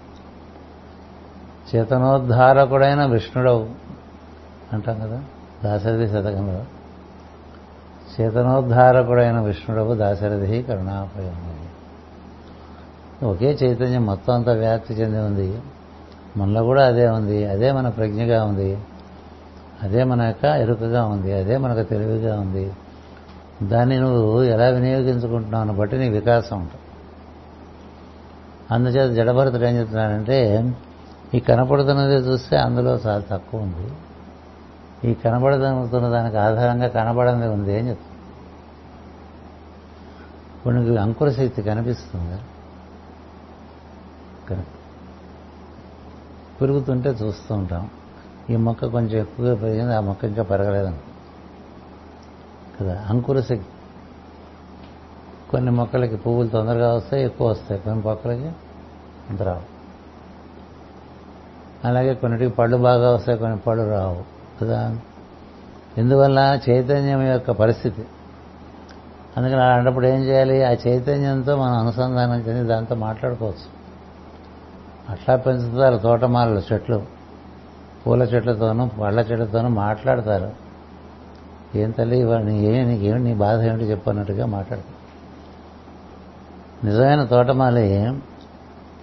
చేతనోద్ధారకుడైన విష్ణుడవు అంటాం కదా దాశరథి శతకంలో. చేతనోద్ధారకుడైన విష్ణుడవు దాశరథి కరుణాపయోగి. ఒకే చైతన్యం మొత్తం అంతా వ్యాప్తి చెంది ఉంది. మనలో కూడా అదే ఉంది. అదే మన ప్రజ్ఞగా ఉంది, అదే మన యొక్క ఎరుకగా ఉంది, అదే మనకు తెలివిగా ఉంది. దాన్ని నువ్వు ఎలా వినియోగించుకుంటున్నావు బట్టి నీ వికాసం ఉంటుంది. అందుచేత జడభరతుడు ఏం చెప్తున్నాడంటే ఈ కనపడుతున్నది చూస్తే అందులో చాలా తక్కువ ఉంది, ఈ కనబడుతున్న దానికి ఆధారంగా కనబడని ఉంది అని చెప్తుంది. ఇప్పుడు నీకు అంకురశక్తి కనిపిస్తుందా? పెరుగుతుంటే చూస్తూ ఉంటాం, ఈ మొక్క కొంచెం ఎక్కువగా పెరిగింది, ఆ మొక్క ఇంకా పెరగలేదని కదా అంకురశక్తి. కొన్ని మొక్కలకి పువ్వులు తొందరగా వస్తాయి, ఎక్కువ వస్తాయి, కొన్ని మొక్కలకి అంత రావు. అలాగే కొన్నిటికి పళ్ళు బాగా వస్తాయి, కొన్ని పళ్ళు రావు కదా. ఇందువల్ల చైతన్యం యొక్క పరిస్థితి. అందుకని అలాంటప్పుడు ఏం చేయాలి? ఆ చైతన్యంతో మనం అనుసంధానం చెంది దాంతో మాట్లాడుకోవచ్చు. అట్లా పెంచుతారు తోటమాలలు చెట్లు, పూల చెట్లతోనూ పళ్ళ చెట్లతోనూ మాట్లాడతారు. ఏం తల్లి వాడిని ఏమి నీకేమి నీ బాధ ఏమిటి చెప్పన్నట్టుగా మాట్లాడతారు. నిజమైన తోటమాలి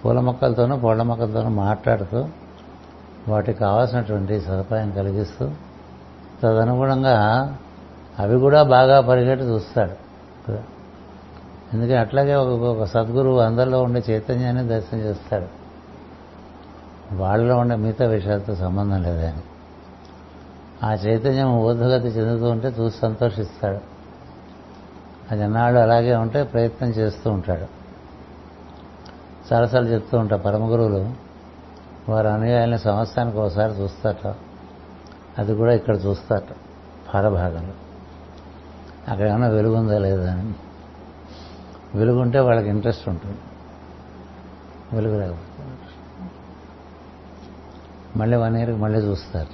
పూల మొక్కలతోనూ పళ్ళ మొక్కలతోనూ మాట్లాడుతూ వాటికి కావాల్సినటువంటి సదుపాయం కలిగిస్తూ తదనుగుణంగా అవి కూడా బాగా పరిగెట్టు చూస్తాడు కదా. ఎందుకంటే అట్లాగే ఒక సద్గురువు అందరిలో ఉండే చైతన్యాన్ని దర్శనం చేస్తాడు, వాళ్ళలో ఉండే మిగతా విషయాలతో సంబంధం లేదని. ఆ చైతన్యం ఊర్ధగతి చెందుతూ ఉంటే చూసి సంతోషిస్తాడు. అది అన్నాడు అలాగే ఉంటే ప్రయత్నం చేస్తూ ఉంటాడు. చాలాసార్లు చెప్తూ ఉంటారు పరమ గురువులు వారు అనుయాయుల్ని సంవత్సరానికి ఒకసారి చూస్తారట, అది కూడా ఇక్కడ చూస్తారట పాఠభాగంలో. అక్కడ ఏమైనా వెలుగుందా లేదా అని, వెలుగుంటే వాళ్ళకి ఇంట్రెస్ట్ ఉంటుంది, వెలుగు లేకపోతే మళ్ళీ వన్ ఇయర్కి మళ్ళీ చూస్తారు.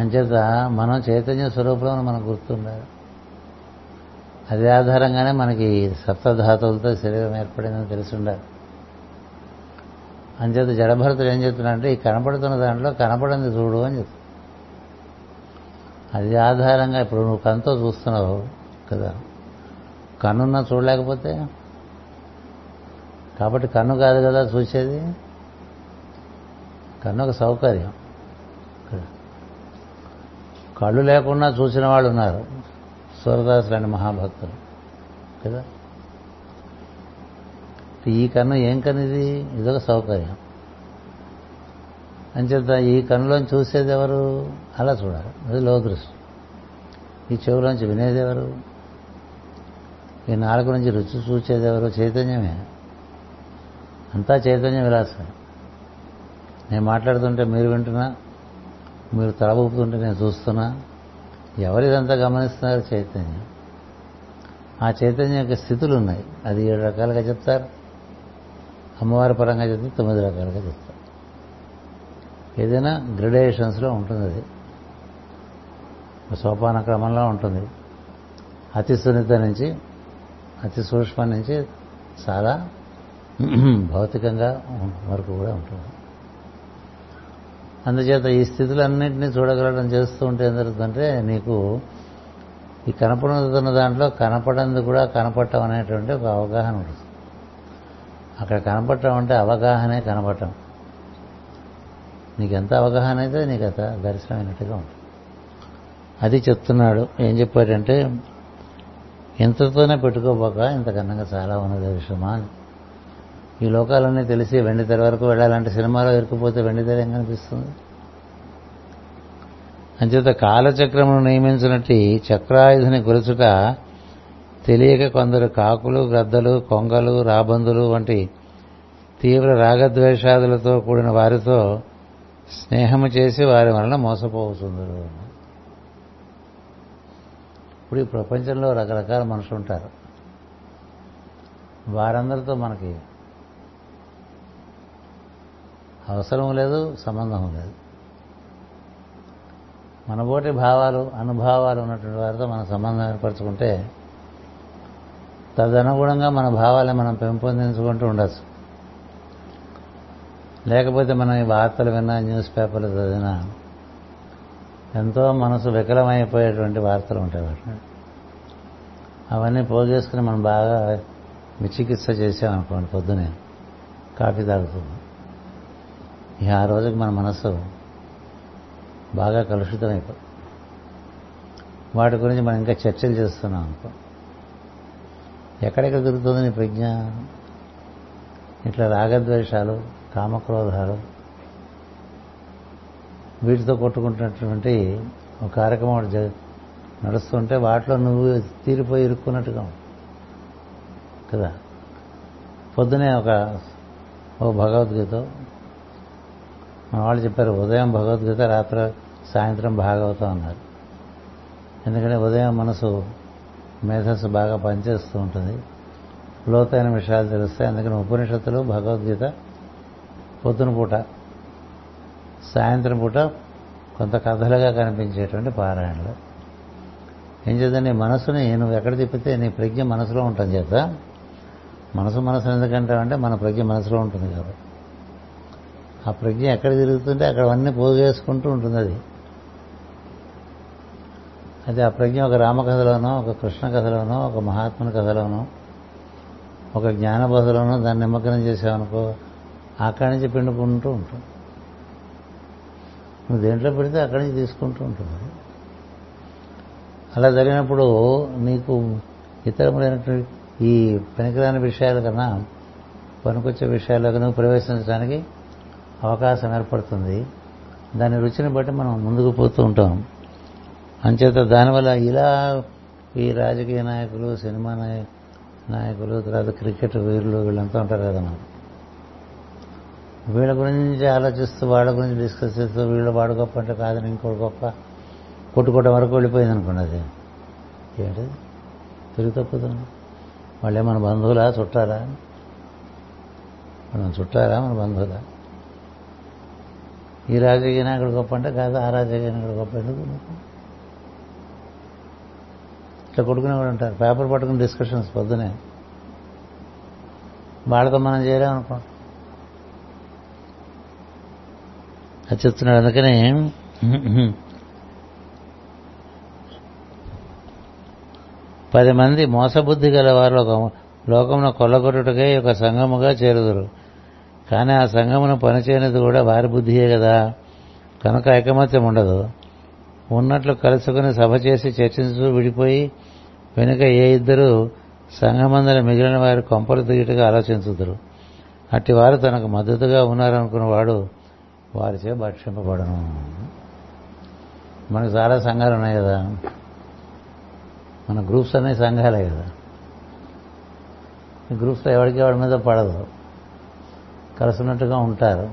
అంచేత మనం చైతన్య స్వరూపంలో మనకు గుర్తుండాలి. అదే ఆధారంగానే మనకి సప్తధాతువులతో శరీరం ఏర్పడిందని తెలిసి ఉండాలి. అంచేత జడభరతుడు ఏం చెప్తున్నాడంటే ఈ కనపడుతున్న దాంట్లో కనపడింది చూడు అని చెప్తాడు. అది ఆధారంగా ఇప్పుడు నువ్వు కన్నుతో చూస్తున్నావు కదా, కన్నున్నా చూడలేకపోతే, కాబట్టి కన్ను కాదు కదా చూసేది, కన్ను ఒక సౌకర్యం. కళ్ళు లేకుండా చూసిన వాళ్ళు ఉన్నారు, సూరదాసులు అని మహాభక్తులు కదా. ఈ కన్ను ఏం కనిది? ఇదొక సౌకర్యం. అంచేత ఈ కన్నులోంచి చూసేది ఎవరు? అలా చూడాలి, అది లోదృష్టి. ఈ చెవులోంచి వినేదెవరు? ఈ నాలుగు నుంచి రుచి చూసేదెవరు? చైతన్యమే, అంతా చైతన్య విలాసం. నేను మాట్లాడుతుంటే మీరు వింటున్నా, మీరు తల ఊపుతుంటే నేను చూస్తున్నా, ఎవరిదంతా గమనిస్తున్నారు? చైతన్యం. ఆ చైతన్యం యొక్క స్థితులు ఉన్నాయి, అది ఏడు రకాలుగా చెప్తారు. అమ్మవారి పరంగా చెప్తే తొమ్మిది రకాలుగా చెప్తారు. ఏదైనా గ్రెడేషన్స్లో ఉంటుంది, అది సోపాన క్రమంలో ఉంటుంది. అతి సున్నిత నుంచి, అతి సూక్ష్మం నుంచి చాలా భౌతికంగా వరకు కూడా ఉంటుంది. అందుచేత ఈ స్థితులన్నింటినీ చూడగలడం చేస్తూ ఉంటే ఏం జరుగుతుందంటే నీకు ఈ కనపడుతున్న దాంట్లో కనపడంది కూడా కనపడటం అనేటువంటి ఒక అవగాహన ఉంటుంది. అక్కడ కనపడటం అంటే అవగాహనే కనపడటం. నీకెంత అవగాహన అయితే నీకు అంత దర్శనమైనట్టుగా ఉంటుంది. అది చెప్తున్నాడు. ఏం చెప్పాడంటే ఇంతతోనే పెట్టుకోపోక ఇంతకన్నా చాలా ఉన్నది విషయమా అని. ఈ లోకాలన్నీ తెలిసి వెండితెర వరకు వెళ్ళాలంటే సినిమాలో ఇరుక్కుపోతే వెండితెర ఏం కనిపిస్తుంది? అంచేత కాలచక్రమును నియమించినట్టు చక్రాయుధిని కొలుచుట తెలియక కొందరు కాకులు, గద్దలు, కొంగలు, రాబందులు వంటి తీవ్ర రాగద్వేషాదులతో కూడిన వారితో స్నేహము చేసి వారి వలన మోసపోతుందరు. ఇప్పుడు ఈ ప్రపంచంలో రకరకాల మనుషులు ఉంటారు, వారందరితో మనకి అవసరం లేదు, సంబంధం లేదు. మనబోటి భావాలు, అనుభవాలు ఉన్నటువంటి వారితో మన సంబంధం ఏర్పరచుకుంటే తదనుగుణంగా మన భావాలను మనం పెంపొందించుకుంటూ ఉండొచ్చు. లేకపోతే మనం ఈ వార్తలు విన్నా, న్యూస్ పేపర్లు చదివినా ఎంతో మనసు వికలమైపోయేటువంటి వార్తలు ఉంటాయి. వాటిని అవన్నీ పోగేసుకుని మనం బాగా విచికిత్స చేసామనుకోండి, పొద్దునే కాఫీ తాగుతుంది, ఇక ఆ రోజుకి మన మనసు బాగా కలుషితమైపోతుంది. వాటి గురించి మనం ఇంకా చర్చలు చేస్తున్నాం అనుకో, ఎక్కడెక్కడ దొరుకుతుంది నీ ప్రజ్ఞ? ఇట్లా రాగద్వేషాలు కామక్రోధాలు వీటితో కొట్టుకుంటున్నటువంటి ఒక కార్యక్రమం ఒకటి నడుస్తుంటే వాటిలో నువ్వు తీరిపోయి ఇరుక్కున్నట్టుగా కదా. పొద్దునే ఒక ఓ భగవద్గీత మన వాళ్ళు చెప్పారు, ఉదయం భగవద్గీత రాత్రి సాయంత్రం భాగవతం అన్నారు. ఎందుకంటే ఉదయం మనసు మేధస్సు బాగా పనిచేస్తూ ఉంటుంది, లోతైన విషయాలు తెలుస్తాయి. అందుకని ఉపనిషత్తులు భగవద్గీత పొద్దున పూట, సాయంత్రం పూట కొంత కథలుగా కనిపించేటువంటి పారాయణలు. ఏం చేద్దాం, నీ మనసుని నువ్వు ఎక్కడ తిప్పితే నీ ప్రజ్ఞ మనసులో ఉంటుంది చేత. మనసు మనసును ఎందుకంటామంటే మన ప్రజ్ఞ మనసులో ఉంటుంది కాబట్టి ఆ ప్రజ్ఞ ఎక్కడ తిరుగుతుంటే అక్కడ అన్నీ పోగేసుకుంటూ ఉంటుంది. అది అది ఆ ప్రజ్ఞ ఒక రామకథలోనో, ఒక కృష్ణ కథలోనో, ఒక మహాత్ముని కథలోనో, ఒక జ్ఞానబోధలోనో దాన్ని నిమగ్నం చేసావనుకో అక్కడి నుంచి పిండుకుంటూ ఉంటుంది. నువ్వు దేంట్లో పెడితే అక్కడి నుంచి తీసుకుంటూ ఉంటుంది. అలా జరిగినప్పుడు నీకు ఇతరములైనటువంటి ఈ పనికిరాని విషయాల కన్నా పనికొచ్చే విషయాల్లోకి నువ్వు ప్రవేశించడానికి అవకాశం ఏర్పడుతుంది. దాని రుచిని బట్టి మనం ముందుకు పోతూ ఉంటాం. అంచేత దానివల్ల ఇలా ఈ రాజకీయ నాయకులు, సినిమా నాయకులు, తర్వాత క్రికెట్ వీరులు వీళ్ళంతా ఉంటారు కదా, మనం వీళ్ళ గురించి ఆలోచిస్తూ వాళ్ళ గురించి డిస్కస్ చేస్తూ వీళ్ళు వాడు గొప్ప అంటే కాదని ఇంకోటి గొప్ప కొట్టుకోవడం వరకు వెళ్ళిపోయింది అనుకోండి. అది ఏంటి తిరిగి తప్పుతుంది. వాళ్ళే మన బంధువులా చుట్టారా, మనం చుట్టారా మన బంధువులా? ఈ రాజకీయ నాయకుడు గొప్ప అంటే కాదు, ఆ రాజకీయ నాయకుడు గొప్ప ఎందుకు? ఇట్లా కొట్టుకునే వాళ్ళు ఉంటారు. పేపర్ పట్టుకుని డిస్కషన్స్ పొద్దునే వాళ్ళతో మనం చేయలేమనుకోండి. అది చెప్తున్నాడు. అందుకని పది మంది మోసబుద్ధి గలవారు ఒక లోకమును కొల్లగొట్టుటకే ఒక సంఘముగా చేరుదురు, కానీ ఆ సంఘమును పనిచేయనిది కూడా వారి బుద్ధియే కదా, కనుక ఐకమత్యం ఉండదు. ఉన్నట్లు కలుసుకుని సభ చేసి చర్చించు విడిపోయి వెనుక ఏ ఇద్దరు సంఘమందర మిగిలిన వారి కొంపలు దిగిటగా ఆలోచించుదురు. అట్టి వారు తనకు మద్దతుగా ఉన్నారనుకున్నవాడు వారిచే భక్షింపబడను. మనకు చాలా సంఘాలు ఉన్నాయి కదా, మన గ్రూప్స్ అనే సంఘాలే కదా. ఈ గ్రూప్స్లో ఎవరికి ఎవరి మీద పడదు, కలుసున్నట్టుగా ఉంటారు.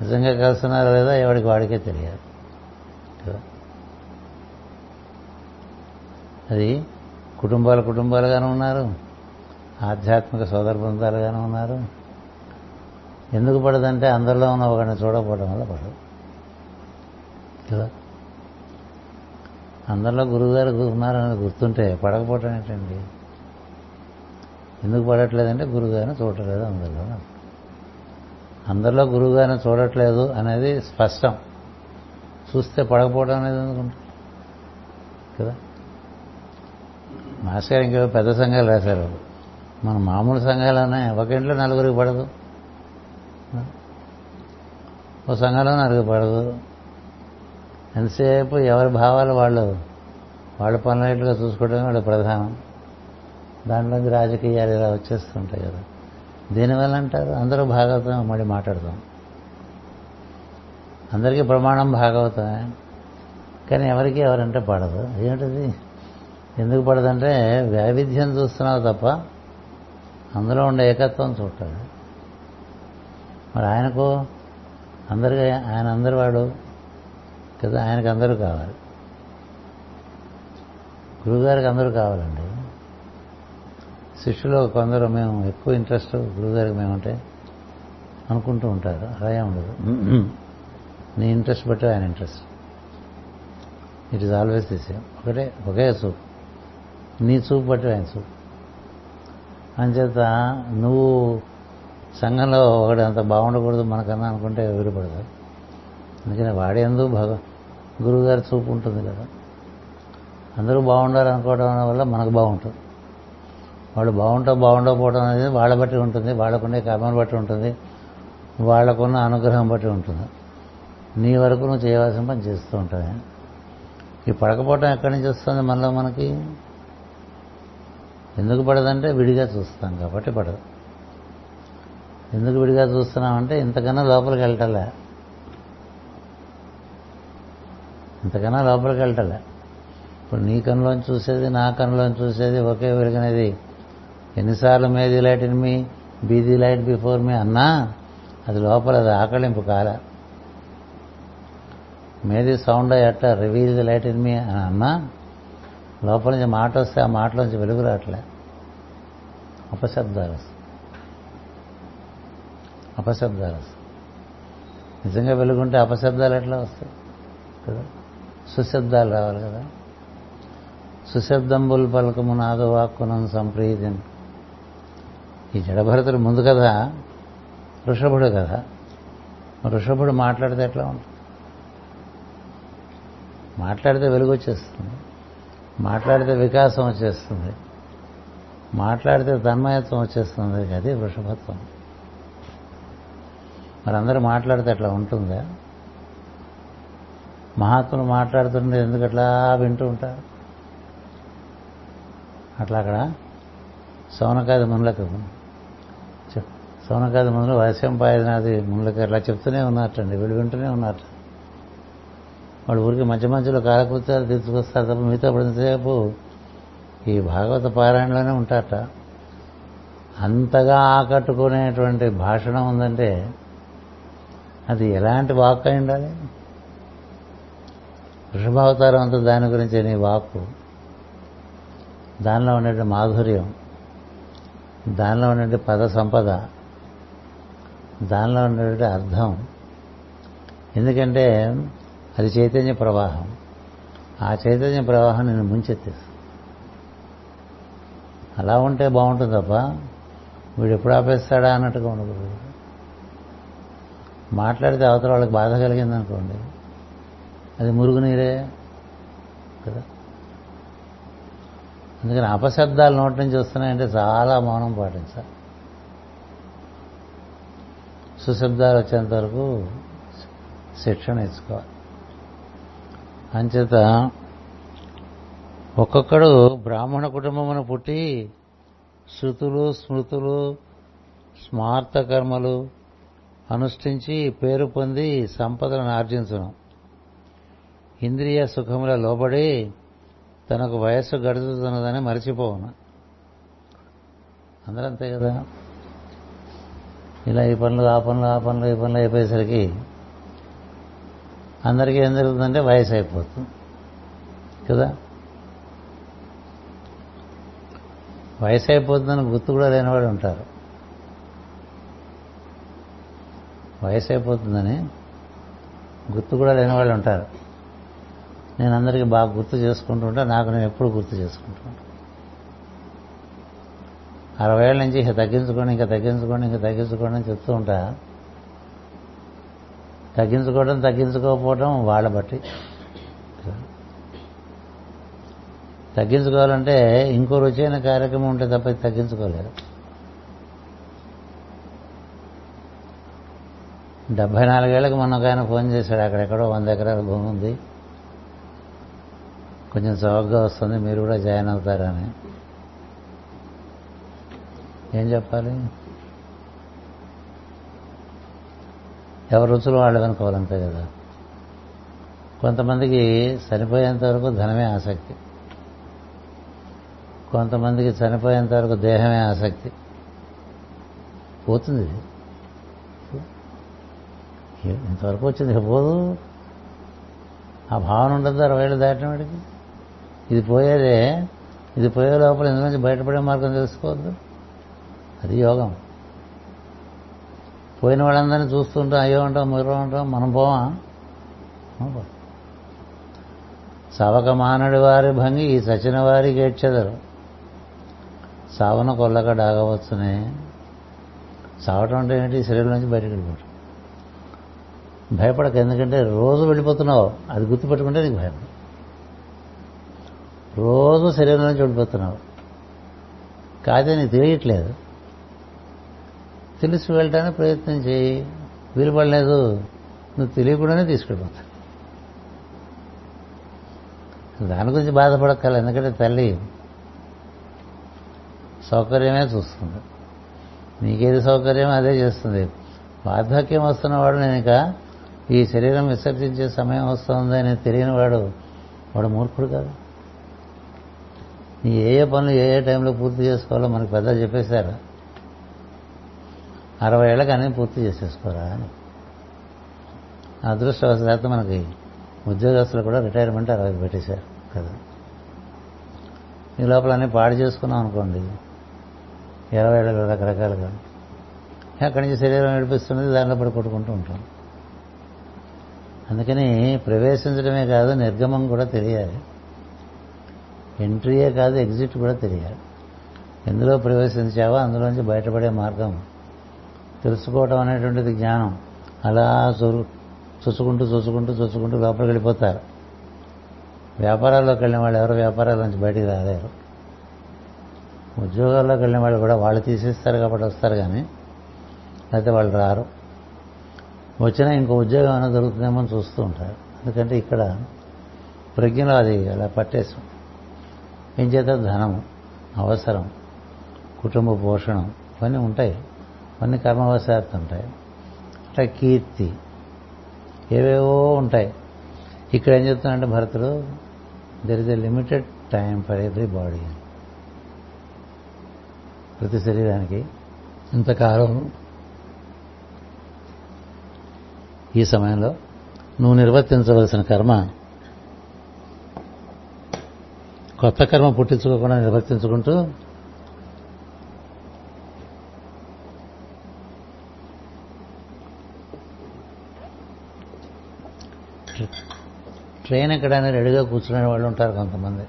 నిజంగా కలుస్తున్నారా లేదా ఎవరికి వాడికే తెలియదు కదా. అది కుటుంబాలు కుటుంబాలుగానే ఉన్నారు, ఆధ్యాత్మిక సోదర బృందాలుగానే ఉన్నారు. ఎందుకు పడదంటే అందరిలో ఉన్న ఒకరిని చూడకపోవడం వల్ల పడదు కదా. అందరిలో గురువుగారు ఉన్నారని గుర్తుంటే పడకపోవటం ఏంటండి? ఎందుకు పడట్లేదంటే గురువుగారిని చూడట్లేదు అందరిలో. అందరిలో గురువుగారిని చూడట్లేదు అనేది స్పష్టం. చూస్తే పడకపోవడం అనేది ఎందుకుంటా కదా. మాస్ గారు ఇంకేవో పెద్ద సంఘాలు రాశారు. మన మామూలు సంఘాలనే ఒక ఇంట్లో నలుగురికి పడదు, ఓ సంఘంలో నలుగురికి పడదు. ఎంతసేపు ఎవరి భావాలు వాళ్ళు వాళ్ళ పనులైట్లుగా చూసుకోవడమే వాళ్ళ ప్రధానం. దాంట్లోంచి రాజకీయాలు ఇలా వచ్చేస్తుంటాయి కదా. దీనివల్ల అంటారు అందరూ భాగవతం మళ్ళీ మాట్లాడతాం, అందరికీ ప్రమాణం భాగవతమే, కానీ ఎవరికి ఎవరంటే పడదు. ఏంటిది ఎందుకు పడదంటే వైవిధ్యం చూస్తున్నావు తప్ప అందులో ఉండే ఏకత్వం చూడటం. మరి ఆయనకు అందరికీ ఆయన అందరి వాడు కదా, ఆయనకు అందరూ కావాలి, గురువుగారికి అందరూ కావాలండి. శిష్యులు కొందరు మేము ఎక్కువ ఇంట్రెస్ట్ గురువుగారికి మేమంటే అనుకుంటూ ఉంటారు. అలాగే ఉండదు, నీ ఇంట్రెస్ట్ బట్టి ఆయన interest. It is always the same, ఒకటే ఒకే చూపు, నీ చూపు బట్టి ఆయన చూపు. అంచేత నువ్వు సంఘంలో ఒకడు అంత బాగుండకూడదు మనకన్నా అనుకుంటే విడిపడతారు. అందుకని వాడేందు భగ గురువుగారి చూపు ఉంటుంది కదా. అందరూ బాగుండాలనుకోవడం వల్ల మనకు బాగుంటుంది. వాళ్ళు బాగుంటా బాగుండకపోవడం అనేది వాళ్ళ బట్టి ఉంటుంది, వాళ్ళకున్న కర్మను బట్టి ఉంటుంది, వాళ్ళకున్న అనుగ్రహం బట్టి ఉంటుంది. నీ వరకు నువ్వు చేయవలసిన పని చేస్తూ ఉంటావు. ఈ పడకపోవటం ఎక్కడి నుంచి వస్తుంది మనలో మనకి? ఎందుకు పడదంటే విడిగా చూస్తాం కాబట్టి పడదు. ఎందుకు విడిగా చూస్తున్నామంటే ఇంతకన్నా లోపలికి వెళ్ళటలే ఇంతకన్నా లోపలికి వెళ్ళటలే ఇప్పుడు నీ కనులోని చూసేది నా కనులోని చూసేది ఒకే వెలుగనేది ఎన్నిసార్లు మేది light in me be the light before me అన్నా అది లోపల అది ఆకళింపు కాల. మేది సౌండ్ అట్లా reveal the light in me అని అన్నా లోపల నుంచి మాట వస్తే ఆ మాటలోంచి వెలుగు రావట్లే, అపశబ్దాలు వస్తాయి అపశబ్దాలు వస్తాయి నిజంగా వెలుగుంటే అపశబ్దాలు ఎట్లా వస్తాయి కదా, సుశబ్దాలు రావాలి కదా. సుశబ్దంబుల్ పలకము నాదు వాక్కునం సంప్రీతిం. ఈ జడభరతుడు ముందు కదా వృషభుడు కదా, వృషభుడు మాట్లాడితే ఎట్లా ఉంటుంది, మాట్లాడితే వెలుగు వచ్చేస్తుంది, మాట్లాడితే వికాసం వచ్చేస్తుంది, మాట్లాడితే తన్మయత్వం వచ్చేస్తుంది, అది వృషభత్వం. మరందరూ మాట్లాడితే అట్లా ఉంటుందా? మహాత్ములు మాట్లాడుతుంటే ఎందుకు అట్లా వింటూ ఉంటారు? అట్లా అక్కడ సౌనకాది మునులకు సౌనకాది మునులు వైశంపాయనాది మునులకు అట్లా చెప్తూనే ఉన్నారటండి, వీళ్ళు వింటూనే ఉన్నారట. వాళ్ళు ఊరికి మధ్య మధ్యలో కాలకృత్యాలు తీసుకొస్తారు తప్ప మిగతా పడినసేపు ఈ భాగవత పారాయణలోనే ఉంటారట. అంతగా ఆకట్టుకునేటువంటి భాషణం ఉందంటే అది ఎలాంటి వాక్ అయి ఉండాలి? వృషభావతారం అంతా దాని గురించి, నీ వాక్కు దానిలో ఉండే మాధుర్యం, దానిలో ఉండే పద సంపద, దానిలో ఉండే అర్థం. ఎందుకంటే అది చైతన్య ప్రవాహం, ఆ చైతన్య ప్రవాహం నేను ముంచెత్తేస్తా. అలా ఉంటే బాగుంటుంది తప్ప వీడు ఎప్పుడు ఆపేస్తాడా అన్నట్టుగా ఉండకూడదు. మాట్లాడితే అవతల వాళ్ళకి బాధ కలిగిందనుకోండి అది మురుగునీరే కదా. అందుకని అపశబ్దాలు నోటి నుంచి వస్తున్నాయంటే చాలా మౌనం పాటించాలి. సుశబ్దాలు వచ్చేంత వరకు శిక్షణ ఇచ్చుకోవాలి. అంచేత ఒక్కొక్కడు బ్రాహ్మణ కుటుంబమును పుట్టి శృతులు స్మృతులు స్మార్త కర్మలు అనుష్ఠించి పేరు పొంది సంపదలను ఆర్జించును. ఇంద్రియ సుఖముల లోబడి తనకు వయస్సు గడుచుతున్నదని మరిచిపోవును. అందరూ అంతే కదా, ఇలా ఈ పనులు ఆ పనులు ఆ పనులు ఈ పనులు అయిపోయేసరికి అందరికీ ఏం జరుగుతుందంటే వయసు అయిపోతుంది కదా. వయసు అయిపోతుందని గుర్తు కూడా లేనివాడు ఉంటారు. వయసు అయిపోతుందని గుర్తు కూడా లేని వాళ్ళు ఉంటారు. నేను అందరికీ బాగా గుర్తు చేసుకుంటూ ఉంటా, నాకు నేను ఎప్పుడు గుర్తు చేసుకుంటూ ఉంటాను. అరవై ఏళ్ళ నుంచి ఇంకా తగ్గించుకోండి ఇంకా తగ్గించుకోండి ఇంకా తగ్గించుకోండి అని చెప్తూ ఉంటా. తగ్గించుకోవడం తగ్గించుకోకపోవడం వాళ్ళ బట్టి. తగ్గించుకోవాలంటే ఇంకో రుచైన కార్యక్రమం ఉంటే తప్ప తగ్గించుకోలేరు. డెబ్బై నాలుగేళ్ళకి మొన్న ఒక ఆయన ఫోన్ చేశాడు, అక్కడెక్కడో వంద ఎకరాల భూమి ఉంది కొంచెం చౌకగా వస్తుంది మీరు కూడా జాయిన్ అవుతారని. ఏం చెప్పాలి? ఎవరి రుచులు వాళ్ళు కనుక్కోవాలంతే కదా. కొంతమందికి చనిపోయేంత వరకు ధనమే ఆసక్తి, కొంతమందికి చనిపోయేంత వరకు దేహమే ఆసక్తి. పోతుంది ఇది, ఇంతవరకు వచ్చింది ఇక పోదు ఆ భావన ఉండదు. అరవై ఏళ్ళు దాటిన వాడికి ఇది పోయేదే, ఇది పోయే లోపల ఇందులోంచి బయటపడే మార్గం తెలుసుకోవద్దు, అది యోగం. పోయిన వాళ్ళందరినీ చూస్తుంటాం, అయ్యో ఉంటాం మీరు ఉంటాం మనం పోవా. సవక మానడి వారి భంగి ఈ సచిన వారి గేడ్చెదరు, సావన కొల్లక డాగవచ్చునే. సావటం అంటే ఏంటి? శరీరం నుంచి బయటకు వెళ్ళిపోవటం. భయపడక, ఎందుకంటే రోజు వెళ్ళిపోతున్నావు అది గుర్తుపెట్టుకుంటే నీకు భయం. రోజు శరీరం నుంచి వెళ్ళిపోతున్నావు కాదే నీకు తెలియట్లేదు, తెలిసి వెళ్ళటానికి ప్రయత్నం చేయి. వీలు పడలేదు నువ్వు తెలియకుండానే తీసుకెళ్ళిపోతావు. దాని గురించి బాధపడక్కల, ఎందుకంటే తల్లి సౌకర్యమే చూస్తుంది, నీకేది సౌకర్యం అదే చేస్తుంది. వార్ధక్యం వస్తున్నవాడు, నేను ఇక ఈ శరీరం విసర్జించే సమయం వస్తుంది అని తెలియనివాడు వాడు మూర్ఖుడు కాదు. ఏ ఏ పనులు ఏ ఏ టైంలో పూర్తి చేసుకోవాలో మనకు పెద్ద చెప్పేశారు. అరవై ఏళ్ళకి అన్నీ పూర్తి చేసేసుకోరా అని. అదృష్టవశాత్తు మనకి ఉద్యోగస్తులు కూడా రిటైర్మెంట్ అరవై పెట్టేశారు కదా. ఈ లోపల అన్నీ పాడు చేసుకున్నాం అనుకోండి ఇరవై ఏళ్ళలో రకరకాలుగా, అక్కడి నుంచి శరీరం నడిపిస్తున్నది దానిలో పడి కొట్టుకుంటూ ఉంటాం. అందుకని ప్రవేశించడమే కాదు నిర్గమం కూడా తెలియాలి, ఎంట్రీయే కాదు ఎగ్జిట్ కూడా తెలియాలి. ఎందులో ప్రవేశించావో అందులోంచి బయటపడే మార్గం తెలుసుకోవటం అనేటువంటిది జ్ఞానం. అలా చూసుకుంటూ చూసుకుంటూ చూసుకుంటూ లోపలికి వెళ్ళిపోతారు. వ్యాపారాల్లోకి వెళ్ళిన వాళ్ళు ఎవరు వ్యాపారాల నుంచి బయటికి రాలేరు, ఉద్యోగాల్లోకి వెళ్ళిన వాళ్ళు కూడా వాళ్ళు తీసేస్తారు కాబట్టి వస్తారు, కానీ అయితే వాళ్ళు రారు. వచ్చినా ఇంకో ఉద్యోగం ఏమైనా దొరుకుతుందేమో అని చూస్తూ ఉంటారు. ఎందుకంటే ఇక్కడ ప్రజ్ఞలో అది అలా పట్టేసాం. ఏం చేత ధనం అవసరం, కుటుంబ పోషణం ఇవన్నీ ఉంటాయి, ఇవన్నీ కర్మవశాత్తు ఉంటాయి. అట్లా కీర్తి ఏవేవో ఉంటాయి. ఇక్కడ ఏం చెప్తున్నానంటే భరతుడు, there is a limited time for everybody. ప్రతి శరీరానికి ఇంతకాలం ఈ సమయంలో నువ్వు నిర్వర్తించవలసిన కర్మ, కొత్త కర్మ పుట్టించుకోకుండా నిర్వర్తించుకుంటూ ట్రైన్ ఎక్కడైనా రెడీగా కూర్చునే వాళ్ళు ఉంటారు కొంతమంది.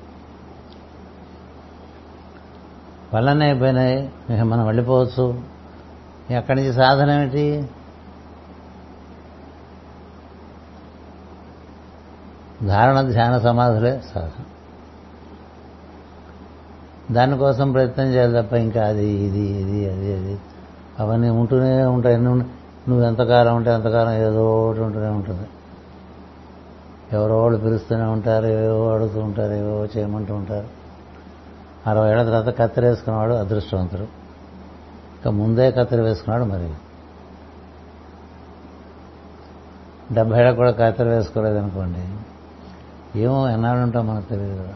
వల్లనే అయిపోయినాయి మనం వెళ్ళిపోవచ్చు. అక్కడి నుంచి సాధన ఏమిటి? ధారణ ధ్యాన సమాధులే సాధన. దానికోసం ప్రయత్నం చేయాలి తప్ప ఇంకా అది ఇది ఇది అది అది అవన్నీ ఉంటూనే ఉంటాయి. నువ్వు ఎంతకాలం ఉంటే ఎంతకాలం ఏదో ఒకటి ఉంటూనే ఉంటుంది. ఎవరో వాళ్ళు పిలుస్తూనే ఉంటారు, ఏవేవో అడుగుతూ ఉంటారు, ఏవేవో చేయమంటూ ఉంటారు. అరవై ఏళ్ళ తర్వాత కత్తెర వేసుకున్నవాడు అదృష్టవంతుడు, ఇంకా ముందే కత్తెర వేసుకున్నాడు మరి డెబ్బై ఏళ్ళకు కూడా కత్తెర వేసుకోలేదనుకోండి ఏమో ఎన్నాళ్ళు ఉంటాం మనకు తెలియదు కదా.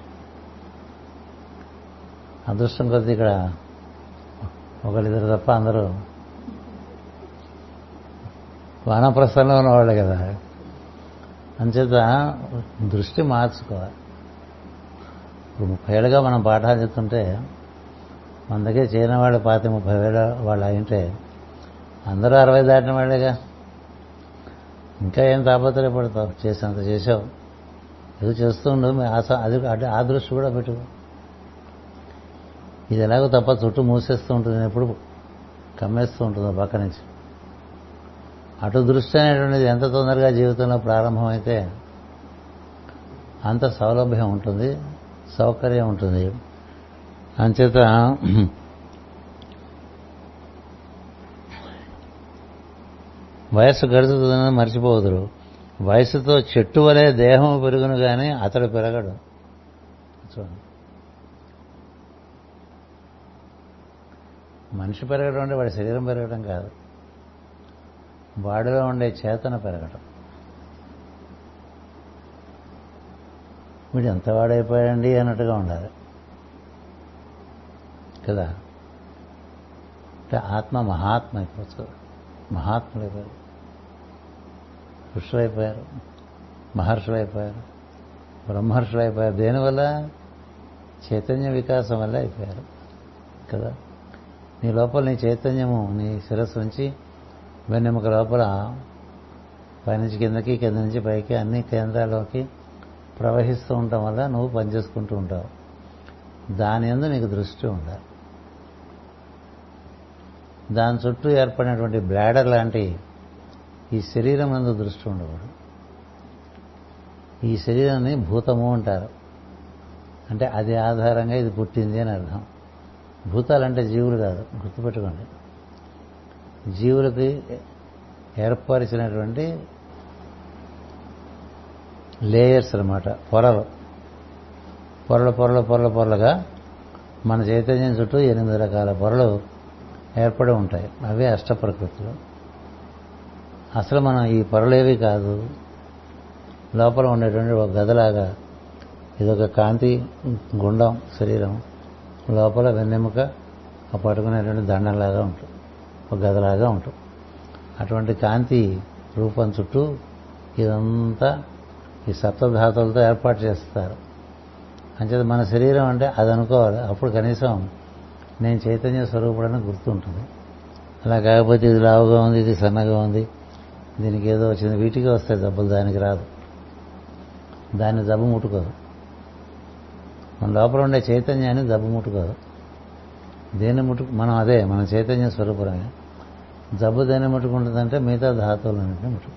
అదృష్టం కొద్దీ ఇక్కడ ఒకరిద్దరు తప్ప అందరూ వానప్రస్థంలో ఉన్నవాళ్ళే కదా. అంచేత దృష్టి మార్చుకోవాలి. ఇప్పుడు ముప్పై ఏళ్ళుగా మనం పాఠాలు చెప్తుంటే మన దగ్గర చేరిన వాళ్ళు పాతి ముప్పై వేల వాళ్ళు అయింటే అందరూ అరవై దాటిన వాళ్ళేగా. ఇంకా ఏం తాపత్రయపడతావు, చేసినంత చేసావు, ఏదో చేస్తూ ఉండదు. అది ఆ దృష్టి కూడా పెట్టుకో. ఇది ఎలాగో తప్ప చుట్టూ మూసేస్తూ ఉంటుంది, ఎప్పుడు కమ్మేస్తూ ఉంటుంది పక్క నుంచి. అటు దృష్టి అనేటువంటిది ఎంత తొందరగా జీవితంలో ప్రారంభమైతే అంత సౌలభ్యం ఉంటుంది, సౌకర్యం ఉంటుంది. అంచేత వయస్సు గడుచుతుందని మర్చిపోదురు. వయసుతో చెట్టు వలె దేహం పెరుగును కానీ అతడు పెరగడు. చూడండి, మనిషి పెరగడం అంటే వాడి శరీరం పెరగడం కాదు, వాడిలో ఉండే చేతన పెరగడం. వీడు ఎంత వాడైపోయాడండి అన్నట్టుగా ఉండాలి కదా. అంటే ఆత్మ మహాత్మ అయిపోతుంది, మహాత్ములు అయిపోయారు, ఋషులైపోయారు, మహర్షులైపోయారు, బ్రహ్మర్షులైపోయారు. దేనివల్ల? చైతన్య వికాసం వల్ల అయిపోయారు కదా. నీ లోపల నీ చైతన్యము నీ శిరస్సు నుంచి వెన్నెముక లోపల పైనుంచి కిందకి, కింద నుంచి పైకి అన్ని కేంద్రాల్లోకి ప్రవహిస్తూ ఉండటం వల్ల నువ్వు పనిచేసుకుంటూ ఉంటావు. దాని యందు నీకు దృష్టి ఉండాలి. దాని చుట్టూ ఏర్పడినటువంటి బ్లాడర్ లాంటి ఈ శరీరం యందు దృష్టి ఉండకూడదు. ఈ శరీరాన్ని భూతము అంటారు, అంటే అది ఆధారంగా ఇది పుట్టింది అని అర్థం. భూతాలంటే జీవులు కాదు, గుర్తుపెట్టుకోండి. జీవులకి ఏర్పరిచినటువంటి లేయర్స్ అన్నమాట, పొరలు పొరలు పొరలు పొరలు పొరలుగా మన చైతన్యం చుట్టూ ఎనిమిది రకాల పొరలు ఏర్పడి ఉంటాయి. అవే అష్ట ప్రకృతులు. అసలు మనం ఈ పొరలేవి కాదు. లోపల ఉండేటువంటి ఒక గదలాగా ఇదొక కాంతి గుండం శరీరం, లోపల వెన్నెముక ఆ పట్టుకునేటువంటి దండంలాగా ఉంటుంది, ఒక గదలాగా ఉంటుంది. అటువంటి కాంతి రూపం చుట్టూ ఇదంతా ఈ సప్తధాతువులతో ఏర్పాటు చేస్తారు. అంచేత మన శరీరం అంటే అది అనుకోవాలి. అప్పుడు కనీసం నేను చైతన్య స్వరూపుడని గుర్తుంటుంది. అలా కాకపోతే ఇది లావుగా ఉంది, ఇది సన్నగా ఉంది, దీనికి ఏదో వచ్చింది, వీటికి వస్తాయి జబ్బులు, దానికి రాదు, దాన్ని జబ్బు ముట్టుకోదు. మన లోపల ఉండే చైతన్యాన్ని జబ్బు ముట్టుకోదు, దేన్ని ముట్టు మనం అదే మన చైతన్య స్వరూపుడమే. జబ్బు దేన్ని ముట్టుకుంటుందంటే మిగతా ధాతువులన్నింటినీ ముట్టు.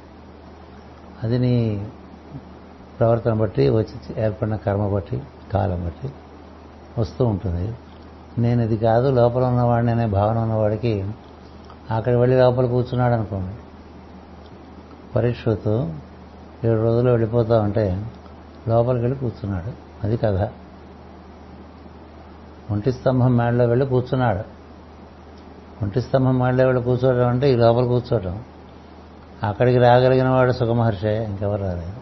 అది నీ ప్రవర్తన బట్టి, వచ్చి ఏర్పడిన కర్మ బట్టి, కాలం బట్టి వస్తూ ఉంటుంది. నేను ఇది కాదు, లోపల ఉన్నవాడిని అనే భావన ఉన్నవాడికి అక్కడ వెళ్ళి లోపల కూర్చున్నాడు అనుకోండి, పరీక్షతో ఏడు రోజులు వెళ్ళిపోతా ఉంటే లోపలికి వెళ్ళి కూర్చున్నాడు. అది కథ. ఒంటి స్తంభం మేడలో వెళ్ళి కూర్చున్నాడు. ఒంటి స్తంభం మేడలో వెళ్ళి కూర్చోవడం అంటే ఈ లోపల కూర్చోవటం. అక్కడికి రాగలిగిన వాడు సుఖమహర్షే, ఇంకెవరు రాలేదు.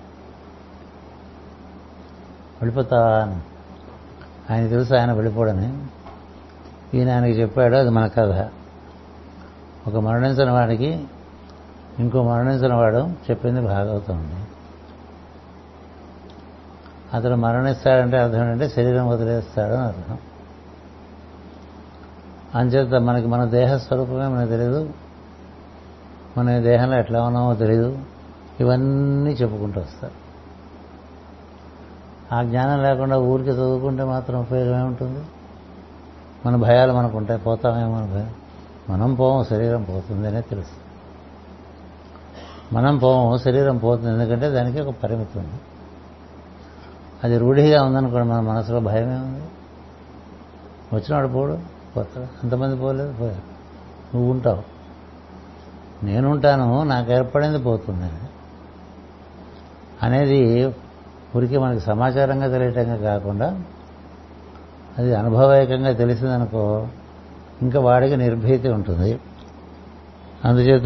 వెళ్ళిపోతావా అని ఆయన తెలుసు, ఆయన వెళ్ళిపోడని ఈయన ఆయనకి చెప్పాడు. అది మన కథ. ఒక మరణించిన వాడికి ఇంకో మరణించిన వాడు చెప్పింది భాగవతం అండి. అతను మరణిస్తాడంటే అర్థం ఏంటంటే శరీరం వదిలేస్తాడు అని అర్థం. అంచేత మనకి మన దేహ స్వరూపమే మనకు తెలియదు, మన దేహంలో ఎట్లా ఉన్నామో తెలియదు, ఇవన్నీ చెప్పుకుంటూ వస్తారు. ఆ జ్ఞానం లేకుండా ఊరికి చదువుకుంటే మాత్రం ఉపయోగమే ఉంటుంది. మన భయాలు మనకు ఉంటాయి, పోతామేమో మన భయం. మనం పోము, శరీరం పోతుంది అనే తెలుసు. మనం పోము, శరీరం పోతుంది. ఎందుకంటే దానికి ఒక పరిమితి ఉంది. అది రూఢిగా ఉందనుకోండి, మన మనసులో భయమే ఉంది, వచ్చినాడు పోడు పోతాడు. అంతమంది పోలేదు, పోయా నువ్వు ఉంటావు, నేనుంటాను, నాకు ఏర్పడింది పోతుంది అనేది ఊరికి మనకి సమాచారంగా తెలియటంగా కాకుండా అది అనుభవైకంగా తెలిసిందనుకో ఇంకా వాడికి నిర్భీతి ఉంటుంది. అందుచేత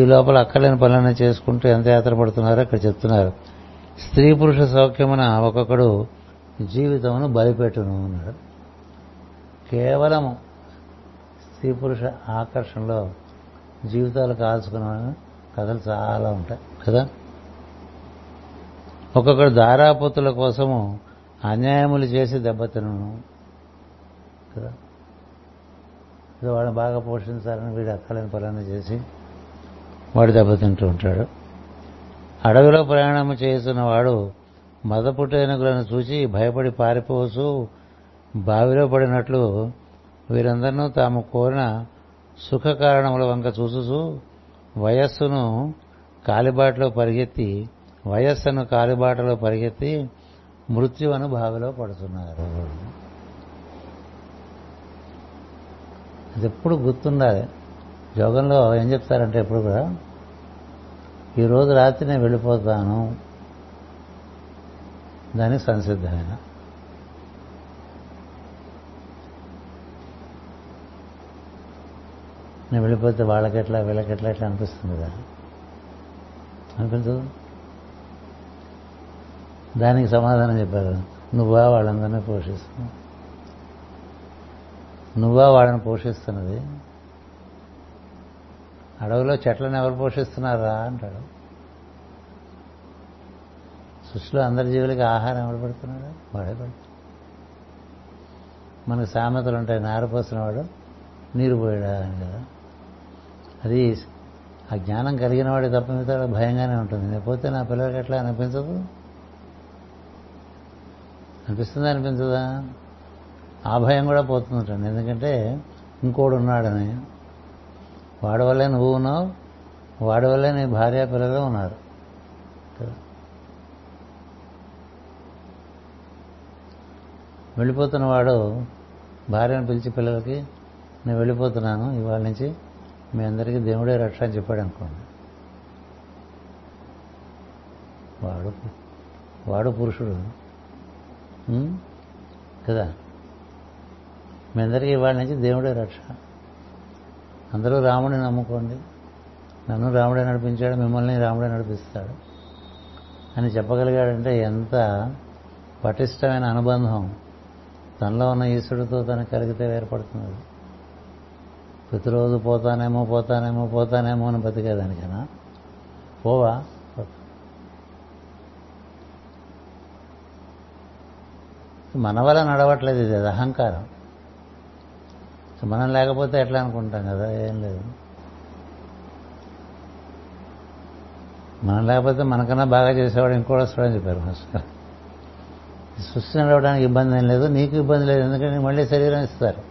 ఈ లోపల అక్కర్లేని పనులన్నీ చేసుకుంటూ ఎంత యాత్ర పడుతున్నారో ఇక్కడ చెప్తున్నారు. స్త్రీ పురుష సౌఖ్యమున ఒక్కొక్కడు జీవితమును బలిపెట్టును అన్నాడు. కేవలము స్త్రీ పురుష ఆకర్షణలో జీవితాలు కాల్చుకున్న కథలు చాలా ఉంటాయి కదా. ఒక్కొక్కడు దారాపుత్రుల కోసము అన్యాయములు చేసి దెబ్బతినను కదా. ఇది వాడిని బాగా పోషించాలని వీడు అక్కలేని పనులన్నీ చేసి వాడు దెబ్బతింటూ ఉంటాడు. అడవిలో ప్రయాణం చేస్తున్న వాడు మదపుటేనుగులను చూచి భయపడి పారిపోవచ్చు. బావిలో పడినట్లు వీరందరినూ తాము కోరిన సుఖ కారణముల వంక చూసుచూ వయస్సును కాలిబాటలో పరిగెత్తి వయస్సును కాలిబాటలో పరిగెత్తి మృత్యువను బావిలో పడుతున్నారు. అది ఎప్పుడు గుర్తుండాలి. యోగంలో ఏం చెప్తారంటే ఎప్పుడు కూడా ఈరోజు రాత్రి నేను వెళ్ళిపోతాను, దానికి సంసిద్ధమైన నేను వెళ్ళిపోతే వాళ్ళకెట్లా వీళ్ళకెట్లా ఎట్లా అనిపిస్తుంది కదా, అనిపించదు. దానికి సమాధానం చెప్పారు, నువ్వా వాళ్ళందరినీ పోషిస్తున్నావు, నువ్వా వాళ్ళని పోషిస్తున్నది. అడవిలో చెట్లను ఎవరు పోషిస్తున్నారా అంటాడు. సృష్టిలో అందరి జీవులకి ఆహారం ఎవరు పెడుతున్నాడు, వాడే పెడుతున్నాడు. మనకు సామెతలు ఉంటాయి, నారు పోసిన వాడు నీరు పోయాడా అని కదా. అది ఆ జ్ఞానం కలిగిన వాడు తప్ప మిగతా భయంగానే ఉంటుంది. నేను పోతే నా పిల్లలకి ఎట్లా అనిపించదు, అనిపిస్తుందా అనిపించదా? ఆ భయం కూడా పోతుందంటాను. ఎందుకంటే ఇంకోడు ఉన్నాడని, వాడి వల్లే నువ్వు ఉన్నావు, వాడి వల్లే నీ భార్య పిల్లలు ఉన్నారు. వెళ్ళిపోతున్న వాడు భార్యను పిలిచి పిల్లలకి నేను వెళ్ళిపోతున్నాను, ఇవాళ నుంచి మీ అందరికీ దేవుడే రక్ష అని చెప్పాడు అనుకోండి. వాడు వాడు పురుషుడు కదా. మీ అందరికీ ఇవాళ నుంచి దేవుడే రక్ష అందరూ రాముడిని నమ్ముకోండి, నన్ను రాముడే నడిపించాడు, మిమ్మల్ని రాముడే నడిపిస్తాడు అని చెప్పగలిగాడంటే ఎంత పటిష్టమైన అనుబంధం తనలో ఉన్న ఈశ్వరుడితో తనకు కలిగితే ఏర్పడుతుంది. ప్రతిరోజు పోతానేమో పోతానేమో పోతానేమో అని బతికేదానికైనా పోవా, మన వల్ల నడవట్లేదు. ఇది అది అహంకారం. మనం లేకపోతే ఎట్లా అనుకుంటాం కదా, ఏం లేదు, మనం లేకపోతే మనకన్నా బాగా చేసేవాడు ఇంకోటి వస్తాడని చెప్పారు మాస్టర్. సృష్టి నడవడానికి ఇబ్బంది ఏం లేదు, నీకు ఇబ్బంది లేదు, ఎందుకంటే మళ్ళీ శరీరం ఇస్తారు.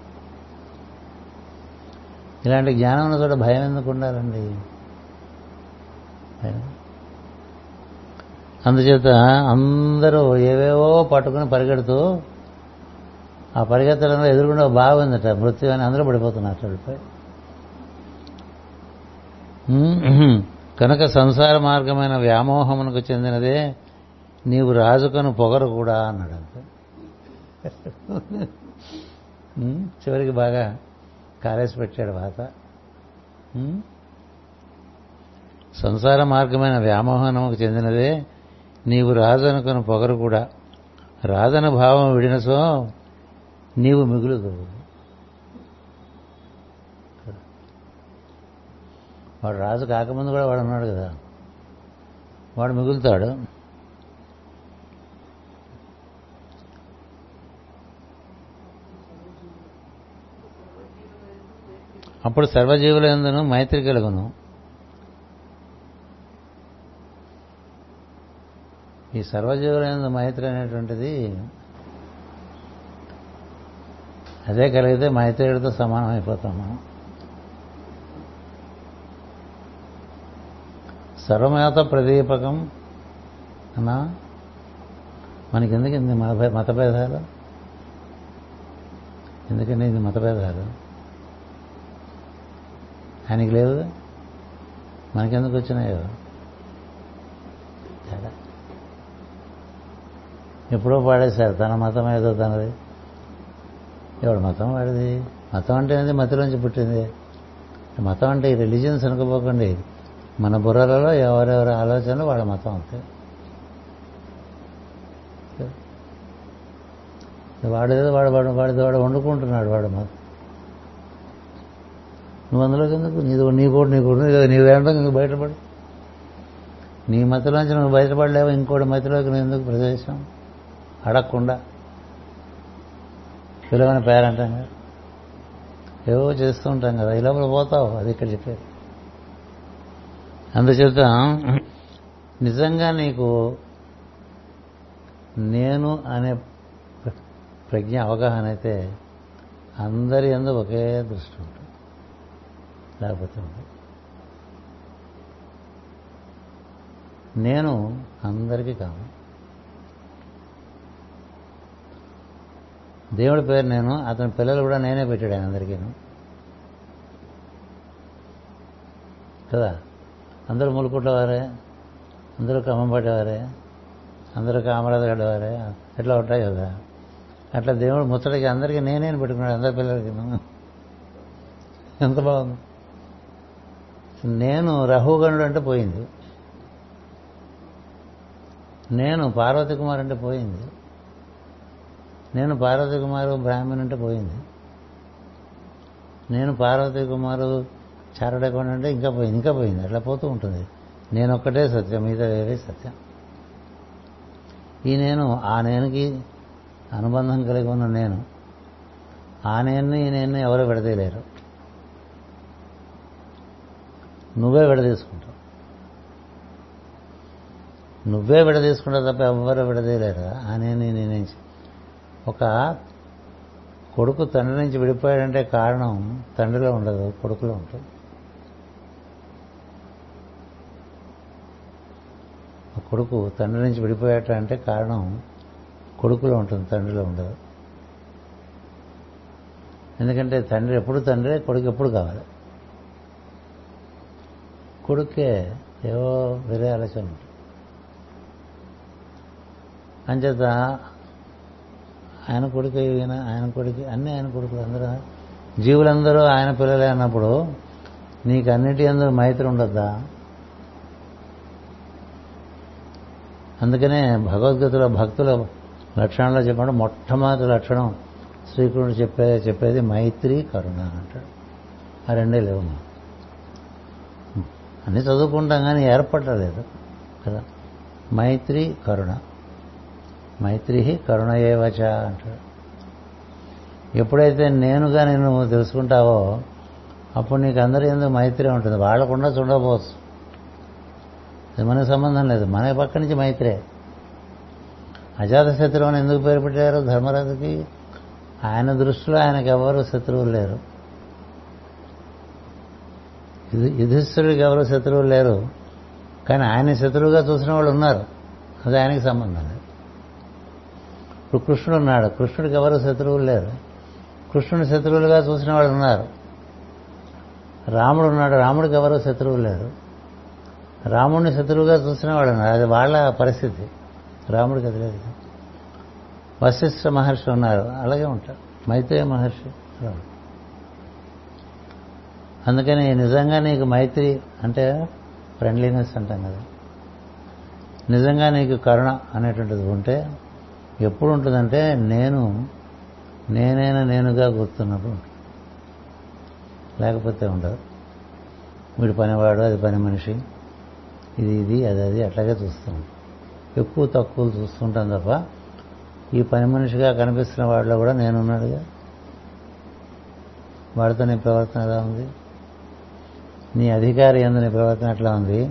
ఇలాంటి జ్ఞానం ఉన్న చోట భయం ఎందుకు ఉండాలండి? అందుచేత అందరూ ఏవేవో పట్టుకుని పరిగెడుతూ ఆ పరిగెత్తడంలో ఎదురుకుండా బాగుందట మృత్యు అని అందరూ పడిపోతున్నారు అట్లపై. కనుక సంసార మార్గమైన వ్యామోహమునకు చెందినదే నీవు రాజుకను పొగరు కూడా అన్నాడు. అంతే, చివరికి బాగా కాలేసి పెట్టాడు వాత. సంసార మార్గమైన వ్యామోహనముకు చెందినదే నీవు రాజు అనుకుని పొగరు కూడా, రాజన భావం విడినసో నీవు మిగులుదు. వాడు రాజు కాకముందు కూడా వాడు ఉన్నాడు కదా, వాడు మిగులుతాడు. అప్పుడు సర్వజీవులందును మైత్రి కలుగును. ఈ సర్వజీవులందు మైత్రి అనేటువంటిది అదే కలిగితే మైత్రేయుడితో సమానం అయిపోతాం మనం. సర్వమత ప్రదీపకం అన్నా మనకెందుకు ఇంది మతభేదాలు? ఎందుకంటే ఇది మతభేదాలు ఆయనకి లేవు, మనకెందుకు వచ్చినాయో తేడా. ఎప్పుడో పాడేశారు తన మతం ఏదో తనది, ఎవడు మతం వాడిది. మతం అంటే ఏంది? మతిలోంచి పుట్టింది. మతం అంటే ఈ రిలీజియన్స్ అనుకోపోకండి, మన బుర్రలలో ఎవరెవరి ఆలోచనలు వాళ్ళ మతం అంతే. వాడేదో వాడు వాడు వాడిది వాడు వండుకుంటున్నాడు వాడు మతం. నువ్వు అందులోకి ఎందుకు? నీది నీ కూడా నీ కూడా నీవేంటో నీకు బయటపడు. నీ మతిలోంచి నువ్వు బయటపడలేవు, ఇంకోటి మతిలోకి నువ్వు ఎందుకు ప్రవేశం? అడగకుండా పిలవని పేరంటాం కదా, ఏవో చేస్తూ ఉంటాం కదా, ఈ లోపల పోతావు. అది ఇక్కడ చెప్పేది. అందుచేత నిజంగా నీకు నేను అనే ప్రజ్ఞ అవగాహన అయితే అందరి యందు ఒకే దృష్టి ఉంటుంది, లేకపోతే నేను అందరికీ కాను. దేవుడి పేరు నేను, అతని పిల్లలు కూడా నేనే పెట్టాడు ఆయన అందరికీ కదా. అందరూ ములుకుట్లవారే, అందరూ క్రమం పట్టేవారే, అందరూ కామరాజు గడ్డవారే, ఎట్లా ఉంటాయి కదా. అట్లా దేవుడు ముచ్చటకి అందరికీ నేనే పెట్టుకున్నాడు, అందరి పిల్లలకి. ఎంత బాగుంది! నేను రహుగణుడు అంటే పోయింది, నేను పార్వతి కుమార్ అంటే పోయింది, నేను పార్వతి కుమారు బ్రాహ్మణ్ అంటే పోయింది, నేను పార్వతి కుమారు చారుడకోండి అంటే ఇంకా పోయింది, ఇంకా పోయింది. అట్లా పోతూ ఉంటుంది. నేనొక్కటే సత్యం, మిగతా వేరే సత్యం. ఈ నేను ఆ నేనుకి అనుబంధం కలిగి ఉన్న నేను, ఆ నేను ఈ నేను ఎవరో విడదీయలేరు, నువ్వే విడదీసుకుంటావు, నువ్వే విడదీసుకుంటావు తప్ప ఎవరో విడదీయలేరు. ఆ నేను ఈ నేనేం చెప్పి ఒక కొడుకు తండ్రి నుంచి విడిపోయాడంటే కారణం తండ్రిలో ఉండదు, కొడుకులో ఉంటుంది. ఆ కొడుకు తండ్రి నుంచి విడిపోయాట అంటే కారణం కొడుకులో ఉంటుంది, తండ్రిలో ఉండదు. ఎందుకంటే తండ్రి ఎప్పుడు తండ్రే, కొడుకు ఎప్పుడు కావాలి. కొడుకే ఏవో వేరే ఆలోచన ఉంటుంది. అంచేత ఆయన కొడుకు ఈయన, ఆయన కొడుకు అన్నీ ఆయన కొడుకులు, అందరూ జీవులందరూ ఆయన పిల్లలే అన్నప్పుడు నీకన్నిటి అందరూ మైత్రి ఉండద్దా? అందుకనే భగవద్గీతలో భక్తుల లక్షణంలో చెప్పడం మొట్టమొదటి లక్షణం శ్రీకృష్ణుడు చెప్పే చెప్పేది మైత్రి, కరుణ అంటాడు. ఆ రెండే లేవు. అన్నీ చదువుకుంటాం కానీ ఏర్పడలేదు కదా. మైత్రి కరుణ, మైత్రి కరుణ ఏవచ అంటాడు. ఎప్పుడైతే నేనుగా నేను తెలుసుకుంటావో అప్పుడు నీకు అందరి ఎందుకు మైత్రి ఉంటుంది. వాళ్ళకుండా చూడబోచ్చు, మనకు సంబంధం లేదు. మన పక్క నుంచి మైత్రే. అజాత శత్రువుని ఎందుకు పేరు పెట్టారు? ధర్మరాజుకి ఆయన దృష్టిలో ఆయనకు ఎవరు శత్రువులు లేరు, యుధిష్ఠిరుడికి ఎవరు శత్రువులు లేరు. కానీ ఆయన శత్రువుగా చూసిన వాళ్ళు ఉన్నారు, అది ఆయనకి సంబంధం లేదు. ఇప్పుడు కృష్ణుడు ఉన్నాడు, కృష్ణుడికి ఎవరు శత్రువులు లేరు, కృష్ణుని శత్రువులుగా చూసిన వాళ్ళు ఉన్నారు. రాముడు ఉన్నాడు, రాముడికి ఎవరు శత్రువులు లేరు, రాముడిని శత్రువుగా చూసిన వాళ్ళు ఉన్నారు. అది వాళ్ళ పరిస్థితి, రాముడికి అది లేదు. వశిష్ఠ మహర్షి ఉన్నారు, అలాగే ఉంటారు. మైత్రేయ మహర్షి. అందుకని నిజంగా నీకు మైత్రి అంటే ఫ్రెండ్లీనెస్ అంటాం కదా, నిజంగా నీకు కరుణ అనేటువంటిది ఉంటే ఎప్పుడు ఉంటుందంటే నేను నేనైనా నేనుగా గుర్తున్నప్పుడు ఉంటుంది, లేకపోతే ఉండదు. వీడు పనివాడు, అది పని మనిషి, ఇది ఇది అది అది అట్లాగే చూస్తూ ఉంటాం. ఎక్కువ తక్కువలు చూస్తుంటాం తప్ప ఈ పని మనిషిగా కనిపిస్తున్న వాడిలో కూడా నేనున్నాడుగా, వాడితో నీ ప్రవర్తన ఎలా ఉంది, నీ అధికారి ఎందు నీ ప్రవర్తన ఎట్లా ఉంది,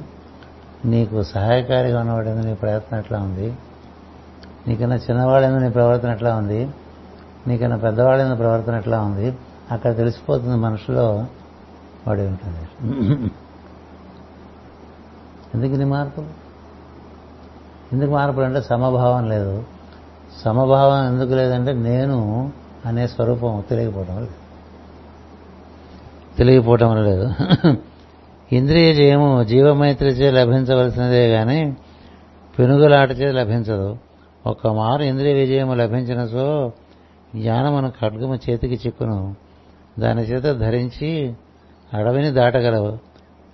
నీకు సహాయకారిగా ఉన్నవాడు ఎందు నీ ప్రయత్నం ఎట్లా ఉంది, నీకన్నా చిన్నవాళ్ళ ఎందు నీ ప్రవర్తన ఎట్లా ఉంది, నీకన్నా పెద్దవాళ్ళ ఎందు ప్రవర్తన ఎట్లా ఉంది. అక్కడ తెలిసిపోతుంది మనుషులో వాడి ఉంటుంది. ఎందుకు ఇన్ని మార్పులు? ఎందుకు మార్పులు అంటే సమభావం లేదు. సమభావం ఎందుకు లేదంటే నేను అనే స్వరూపం తెలియకపోవడం లేదు తెలియకపోవటం లేదు ఇంద్రియ జయము జీవమైత్రి చే లభించవలసినదే కానీ పెనుగులాట చే లభించదు. ఒక్క మారు ఇంద్రియ విజయము లభించినచో జ్ఞానమును ఖడ్గము చేతికి చిక్కును, దాని చేత ధరించి అడవిని దాటగలవు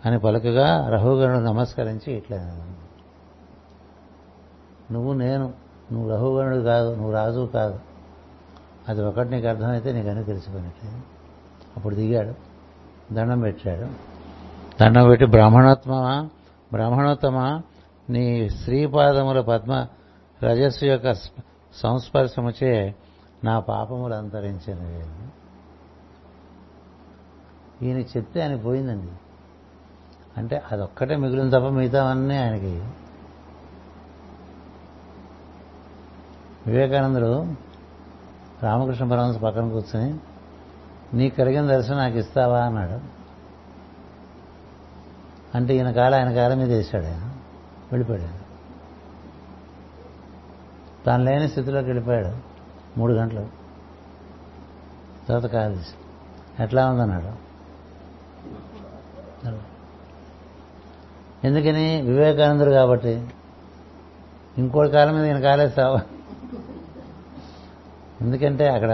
అని పలుకగా రహుగణుడు నమస్కరించి ఇట్లా. నువ్వు నేను, నువ్వు రహుగణుడు కాదు, నువ్వు రాజు కాదు. అది ఒకటి నీకు అర్థమైతే నీకు అని తెలిసిపోయినట్లే. అప్పుడు దిగాడు, దండం పెట్టాడు. దండం పెట్టి బ్రాహ్మణోత్తమా బ్రాహ్మణోత్తమా నీ శ్రీపాదముల పద్మ రజస్సు యొక్క సంస్పర్శముచే నా పాపములు అంతరించినవి. ఈయన చెప్తే ఆయన పోయిందండి. అంటే అదొక్కటే మిగిలిన తప్ప మిగతావన్నీ ఆయనకి. వివేకానందుడు రామకృష్ణ పరమహంస పక్కన కూర్చొని నీకు కలిగిన దర్శనం నాకు ఇస్తావా అన్నాడు. అంటే ఈయన కాలం ఆయన కాలం మీద వేశాడు, ఆయన వెళ్ళిపోయాడు, తాను లేని స్థితిలోకి వెళ్ళిపోయాడు. మూడు గంటలు తర్వాత కాదు, ఎట్లా ఉందన్నాడు. ఎందుకని? వివేకానందుడు కాబట్టి. ఇంకోటి కాలం మీద ఈయన కాలేస్తావా? ఎందుకంటే అక్కడ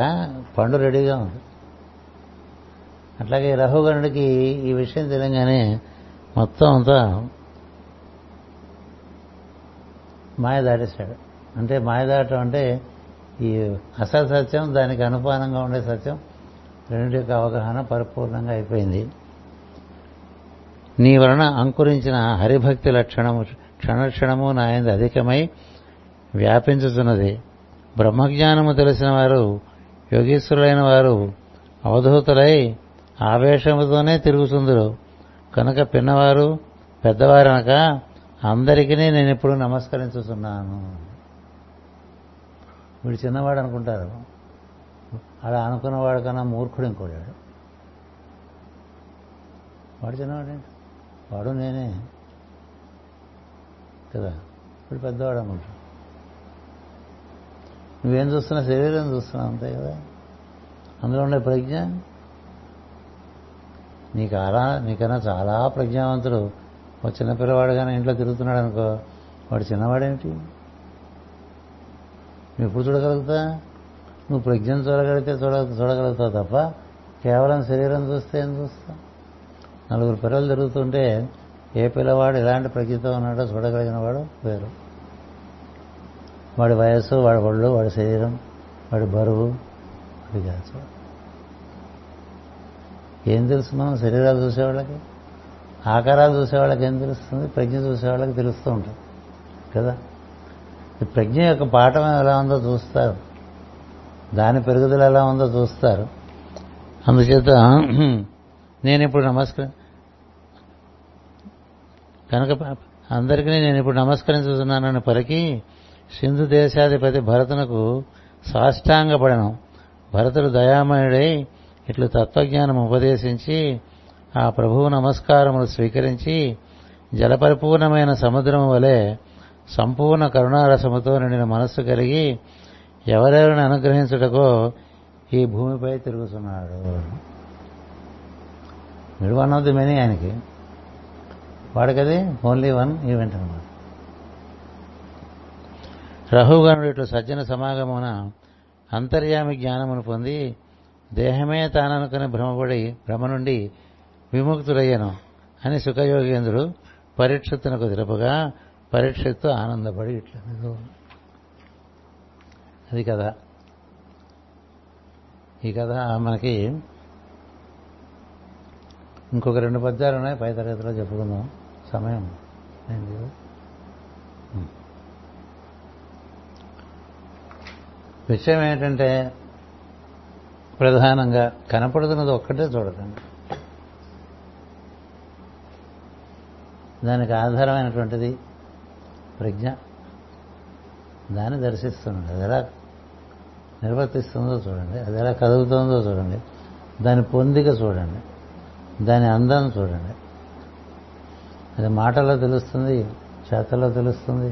పండు రెడీగా ఉంది. అట్లాగే రహుగణుడికి ఈ విషయం తెలియగానే మొత్తం అంతా మాయ దాటేశాడు. అంటే మాయ దాటం అంటే ఈ అసలు సత్యం, దానికి అనుపానంగా ఉండే సత్యం రెండింటి యొక్క అవగాహన పరిపూర్ణంగా అయిపోయింది. నీ వలన అంకురించిన హరిభక్తి లక్షణము క్షణక్షణము నాయందు అధికమై వ్యాపించుతున్నది. బ్రహ్మజ్ఞానము తెలిసిన వారు యోగీశ్వరులైన వారు అవధూతులై ఆవేశముతోనే తిరుగుతుందరు కనుక పిన్నవారు పెద్దవారు అనక అందరికీ నేను ఇప్పుడు నమస్కరించుతున్నాను. వీడు చిన్నవాడు అనుకుంటారు, అలా అనుకున్నవాడు కన్నా మూర్ఖుడు ఇంకోడాడు. వాడు చిన్నవాడేంటి, వాడు నేనే కదా. ఇప్పుడు పెద్దవాడు అనుకుంటాడు. నువ్వేం చూస్తున్నా శరీరం చూస్తున్నావు అంతే కదా. అందులో ఉండే ప్రజ్ఞ నీకు అలా నీకన్నా చాలా ప్రజ్ఞావంతుడు ఒక చిన్నపిల్లవాడుగానే ఇంట్లో తిరుగుతున్నాడు అనుకో, వాడు చిన్నవాడేమిటి? నువ్వు ఎప్పుడు చూడగలుగుతా? నువ్వు ప్రజ్ఞను చూడగలిగితే చూడ చూడగలుగుతావు తప్ప కేవలం శరీరం చూస్తే ఏం చూస్తావు? నలుగురు పిల్లలు తిరుగుతుంటే ఏ పిల్లవాడు ఎలాంటి ప్రజ్ఞతో ఉన్నాడో చూడగలిగిన వాడు వేరు. వాడి వయస్సు, వాడి ఒళ్ళు, వాడి శరీరం, వాడి బరువు అది కాదు. ఏం తెలుసు మనం? శరీరాలు చూసేవాళ్ళకి, ఆకారాలు చూసేవాళ్ళకి ఏం తెలుస్తుంది? ప్రజ్ఞ చూసేవాళ్ళకి తెలుస్తూ ఉంటుంది కదా. ప్రజ్ఞ యొక్క పాఠం ఎలా ఉందో చూస్తారు, దాని పెరుగుదల ఎలా ఉందో చూస్తారు. అందుచేత నేను ఇప్పుడు నమస్కారం కనుక అందరికీ నేను ఇప్పుడు నమస్కరించుతున్నానని పలికి సింధు దేశాధిపతి భరతునకు సాష్టాంగపడను. భరతుడు దయామయుడై ఇట్లు తత్వజ్ఞానం ఉపదేశించి ఆ ప్రభువు నమస్కారములు స్వీకరించి జలపరిపూర్ణమైన సముద్రము వలె సంపూర్ణ కరుణారసముతో నిండిన మనస్సు కలిగి ఎవరెవరిని అనుగ్రహించుటకో ఈ భూమిపై తిరుగుతున్నాడు. మీరు వన్ ఆఫ్ ది మెనీ ఆయనకి, వాడికది ఓన్లీ వన్ ఈవెంట్ అనమాట. రఘుగణుడు ఇటు సజ్జన సమాగమున అంతర్యామి జ్ఞానమును పొంది దేహమే తాననుకుని భ్రమపడి భ్రమ నుండి విముక్తుడయ్యను అని సుఖయోగేంద్రుడు పరీక్షిత్తునకు తెలుపగా పరీక్షిత్తు ఆనందపడి ఇట్లా అది కదా. ఈ కథ మనకి ఇంకొక రెండు పద్యాలు ఉన్నాయి, పై తరగతిలో చెప్పుకుందాం. సమయం ఏంటి? విషయం ఏంటంటే ప్రధానంగా కనపడుతున్నది ఒక్కటే చూడకండి, దానికి ఆధారమైనటువంటిది ప్రజ్ఞ. దాన్ని దర్శిస్తుండండి, అది ఎలా నిర్వర్తిస్తుందో చూడండి, అది ఎలా కదులుతుందో చూడండి, దాని పొందిక చూడండి, దాని అందం చూడండి. అది మాటల్లో తెలుస్తుంది, చేతల్లో తెలుస్తుంది.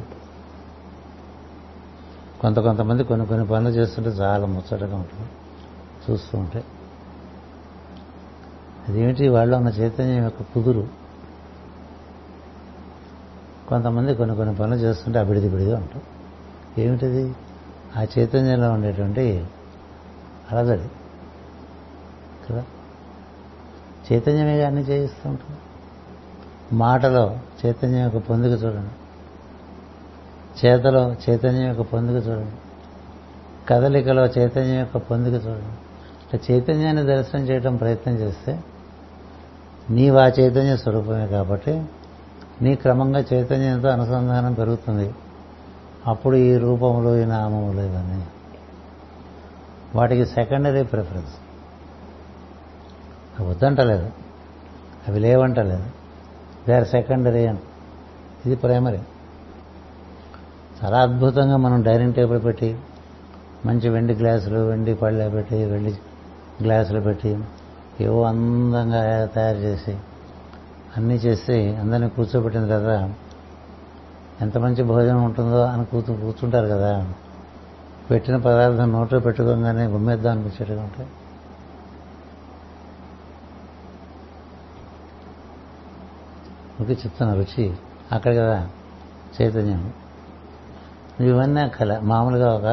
కొంత కొంతమంది కొన్ని కొన్ని పనులు చేస్తుంటే చాలా ముచ్చటగా ఉంటుంది చూస్తూ ఉంటే. అదేమిటి వాళ్ళు ఉన్న చైతన్యం యొక్క కుదురు. కొంతమంది కొన్ని కొన్ని పనులు చేస్తుంటే అబిడిది బిడిగా ఉంటాం. ఏమిటిది? ఆ చైతన్యంలో ఉండేటువంటి అలజడి కదా. చైతన్యమే అన్ని చేయిస్తూ ఉంటుంది. మాటలో చైతన్యం యొక్క పొందిక చూడండి, చేతలో చైతన్యం యొక్క పొందిక చూడండి, కదలికలో చైతన్యం యొక్క పొందిక చూడండి. ఇట్లా చైతన్యాన్ని దర్శనం చేయడం ప్రయత్నం చేస్తే నీవు ఆ చైతన్య స్వరూపమే కాబట్టి నీ క్రమంగా చైతన్యంతో అనుసంధానం పెరుగుతుంది. అప్పుడు ఈ రూపములు, ఈ నామములు ఇవన్నీ వాటికి సెకండరీ ప్రిఫరెన్స్. అవి వద్దంటలేదు, అవి లేవంటలేదు, దే ఆర్ సెకండరీ అని. ఇది ప్రైమరీ. చాలా అద్భుతంగా మనం డైనింగ్ టేబుల్ పెట్టి మంచి వెండి గ్లాసులు, వెండి పళ్ళ పెట్టి, వెండి గ్లాసులు పెట్టి ఏవో అందంగా తయారు చేసి అన్నీ చేసి అందరినీ కూర్చోబెట్టిన తర్వాత ఎంత మంచి భోజనం ఉంటుందో అని కూర్చు కూర్చుంటారు కదా. పెట్టిన పదార్థం నోట్లో పెట్టుకోగానే గుమ్మేద్దాం అనిపించేట్టుగా ఉంటాయి. ఓకే చెప్తున్నా, రుచి అక్కడ కదా చైతన్యం. ఇవన్నీ అక్కడ మామూలుగా ఒక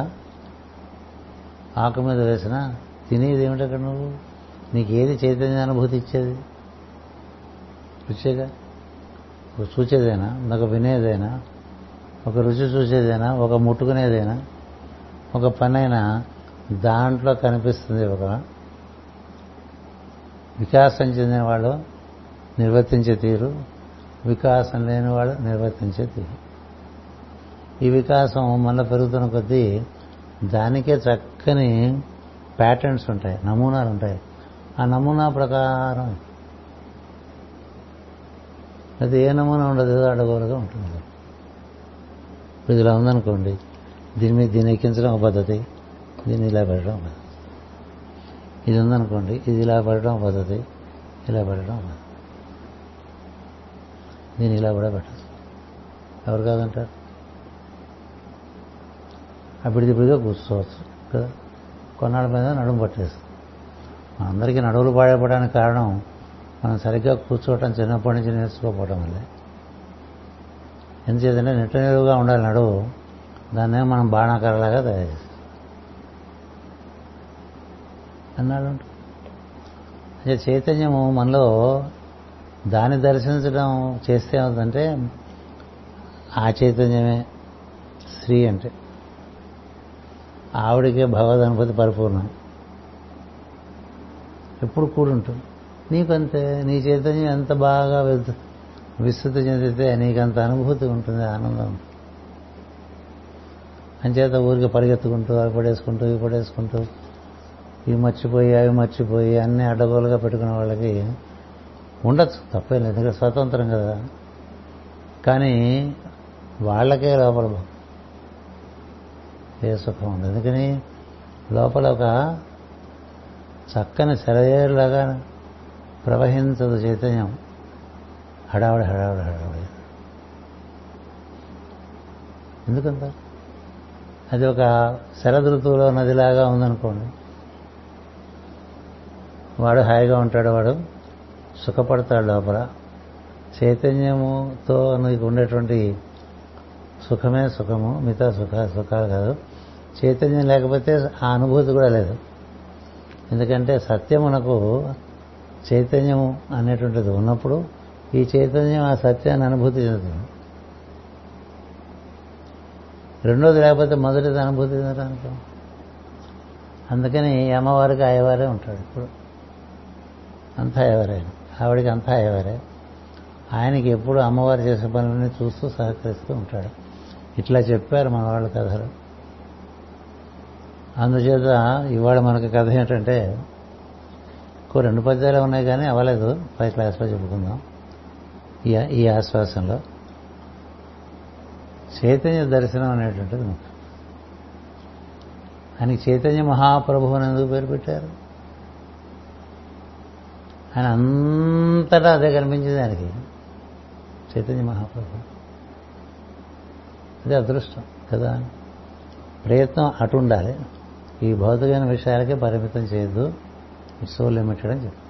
ఆకు మీద వేసినా తినేది ఏమిటి అక్కడ? నువ్వు నీకేది చైతన్యానుభూతి ఇచ్చేది? రుచిగా ఒక చూచేదైనా, ఒక వినేదైనా, ఒక రుచి చూసేదైనా, ఒక ముట్టుకునేదైనా, ఒక పనైనా దాంట్లో కనిపిస్తుంది. ఒక వికాసం చెందిన వాళ్ళు నిర్వర్తించే తీరు, వికాసం లేని వాళ్ళు నిర్వర్తించే తీరు. ఈ వికాసం మళ్ళీ పెరుగుతున్న కొద్దీ దానికే చక్కని ప్యాటర్న్స్ ఉంటాయి, నమూనాలు ఉంటాయి. ఆ నమూనా ప్రకారం అది ఏ నమూనా ఉండదు, ఏదో అడగోలుగా ఉంటుంది. ఇప్పుడు ఇలా ఉందనుకోండి, దీని మీద దీన్ని ఎక్కించడం ఒక పద్ధతి, దీన్ని ఇలా పెట్టడం ఒక పద్ధతి. ఇది ఉందనుకోండి, ఇది ఇలా పెట్టడం ఒక పద్ధతి, ఇలా పెట్టడం ఒక పద్ధతి, దీన్ని ఇలా కూడా పెట్టచ్చు. ఎవరు కాదంటారు? అప్పుడు ఇప్పుడుగా కూర్చోవచ్చు కదా. కొన్నాళ్ళ మీద నడుము పట్టేస్తుంది. మనందరికీ నడువులు పాడైపోవడానికి కారణం మనం సరిగ్గా కూర్చోవటం చిన్నప్పటి నుంచి నేర్చుకోకపోవటం వల్ల. ఎందుచేతంటే నిట్ట నిలువుగా ఉండాలి నడువు, దాన్నే మనం బాణాకరలాగా తయారు చేస్తాం అన్నాడు. అంటే చైతన్యము మనలో దాన్ని దర్శించడం చేస్తే ఏమవుతుందంటే ఆ చైతన్యమే శ్రీ అంటే. ఆవిడకే భగవద్ అనుభూతి పరిపూర్ణం ఎప్పుడు కూడుంటుంది. నీకంతే, నీ చైతన్యం ఎంత బాగా విస్తృతి చెందితే నీకంత అనుభూతి ఉంటుంది, ఆనందం. అంచేత ఊరికి పరిగెత్తుకుంటూ అవి పడేసుకుంటూ ఇవి పడేసుకుంటూ ఇవి మర్చిపోయి అవి మర్చిపోయి అన్నీ అడ్డగోలుగా పెట్టుకునే వాళ్ళకి ఉండొచ్చు, తప్పేం లేదు, ఎందుకంటే స్వతంత్రం కదా. కానీ వాళ్ళకే లోపల ఏ సుఖం ఉండదు. ఎందుకని లోపల ఒక చక్కని సెలయేరులాగా ప్రవహించదు చైతన్యం, హడావుడి హడావుడి హడావుడి. ఎందుకంత అది ఒక శరద్ ఋతువులో నదిలాగా ఉందనుకోండి, వాడు హాయిగా ఉంటాడు, వాడు సుఖపడతాడు. లోపల చైతన్యముతో నీకు ఉండేటువంటి సుఖమే సుఖము, మిగతా సుఖ సుఖాలు కాదు. చైతన్యం లేకపోతే ఆ అనుభూతి కూడా లేదు. ఎందుకంటే సత్యమునకు చైతన్యము అనేటువంటిది ఉన్నప్పుడు ఈ చైతన్యం ఆ సత్యాన్ని అనుభూతి చెందుతుంది. రెండోది లేకపోతే మొదటిది అనుభూతి చెందడానికి. అందుకని అమ్మవారికి అయ్యవారే ఉంటాడు, ఇప్పుడు అంతా అయ్యవారే, ఆవిడికి అంతా అయ్యవారే. ఆయనకి ఎప్పుడు అమ్మవారు చేసే పనులని చూస్తూ సహకరిస్తూ ఉంటాడు. ఇట్లా చెప్పారు మన వాళ్ళ కథలు. అందుచేత ఇవాళ మనకు కథ ఏంటంటే, రెండు పద్యాలు ఉన్నాయి కానీ అవ్వలేదు, పై క్లాస్లో చెప్పుకుందాం. ఈ ఆశ్వాసంలో చైతన్య దర్శనం అనేటువంటిది ముఖ్యం. ఆయనకి చైతన్య మహాప్రభువు అని ఎందుకు పేరు పెట్టారు? ఆయన అంతటా అదే కనిపించింది, ఆయనకి చైతన్య మహాప్రభువు. అదే అదృష్టం కదా. ప్రయత్నం అటు ఉండాలి, ఈ భౌతికమైన విషయాలకే పరిమితం చేయొద్దు, ఇట్స్ సో లిమిటెడ్ అని చెప్పి.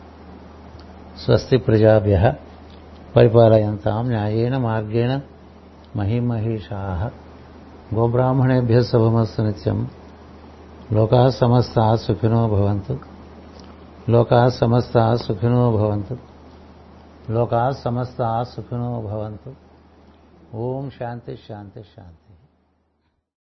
స్వస్తి ప్రజాభ్యః పరిపాలయంతాం న్యాయేన మార్గేణ మహిమహీషాః. గోబ్రాహ్మణేభ్యః శుభమస్తు నిత్యం. లోకాః సమస్తాః సుఖినో భవంతు. లోకాః సమస్తాః సుఖినో భవంతు. లోకాః సమస్తాః సుఖినో భవంతు. ఓం శాంతి శాంతి శాంతి.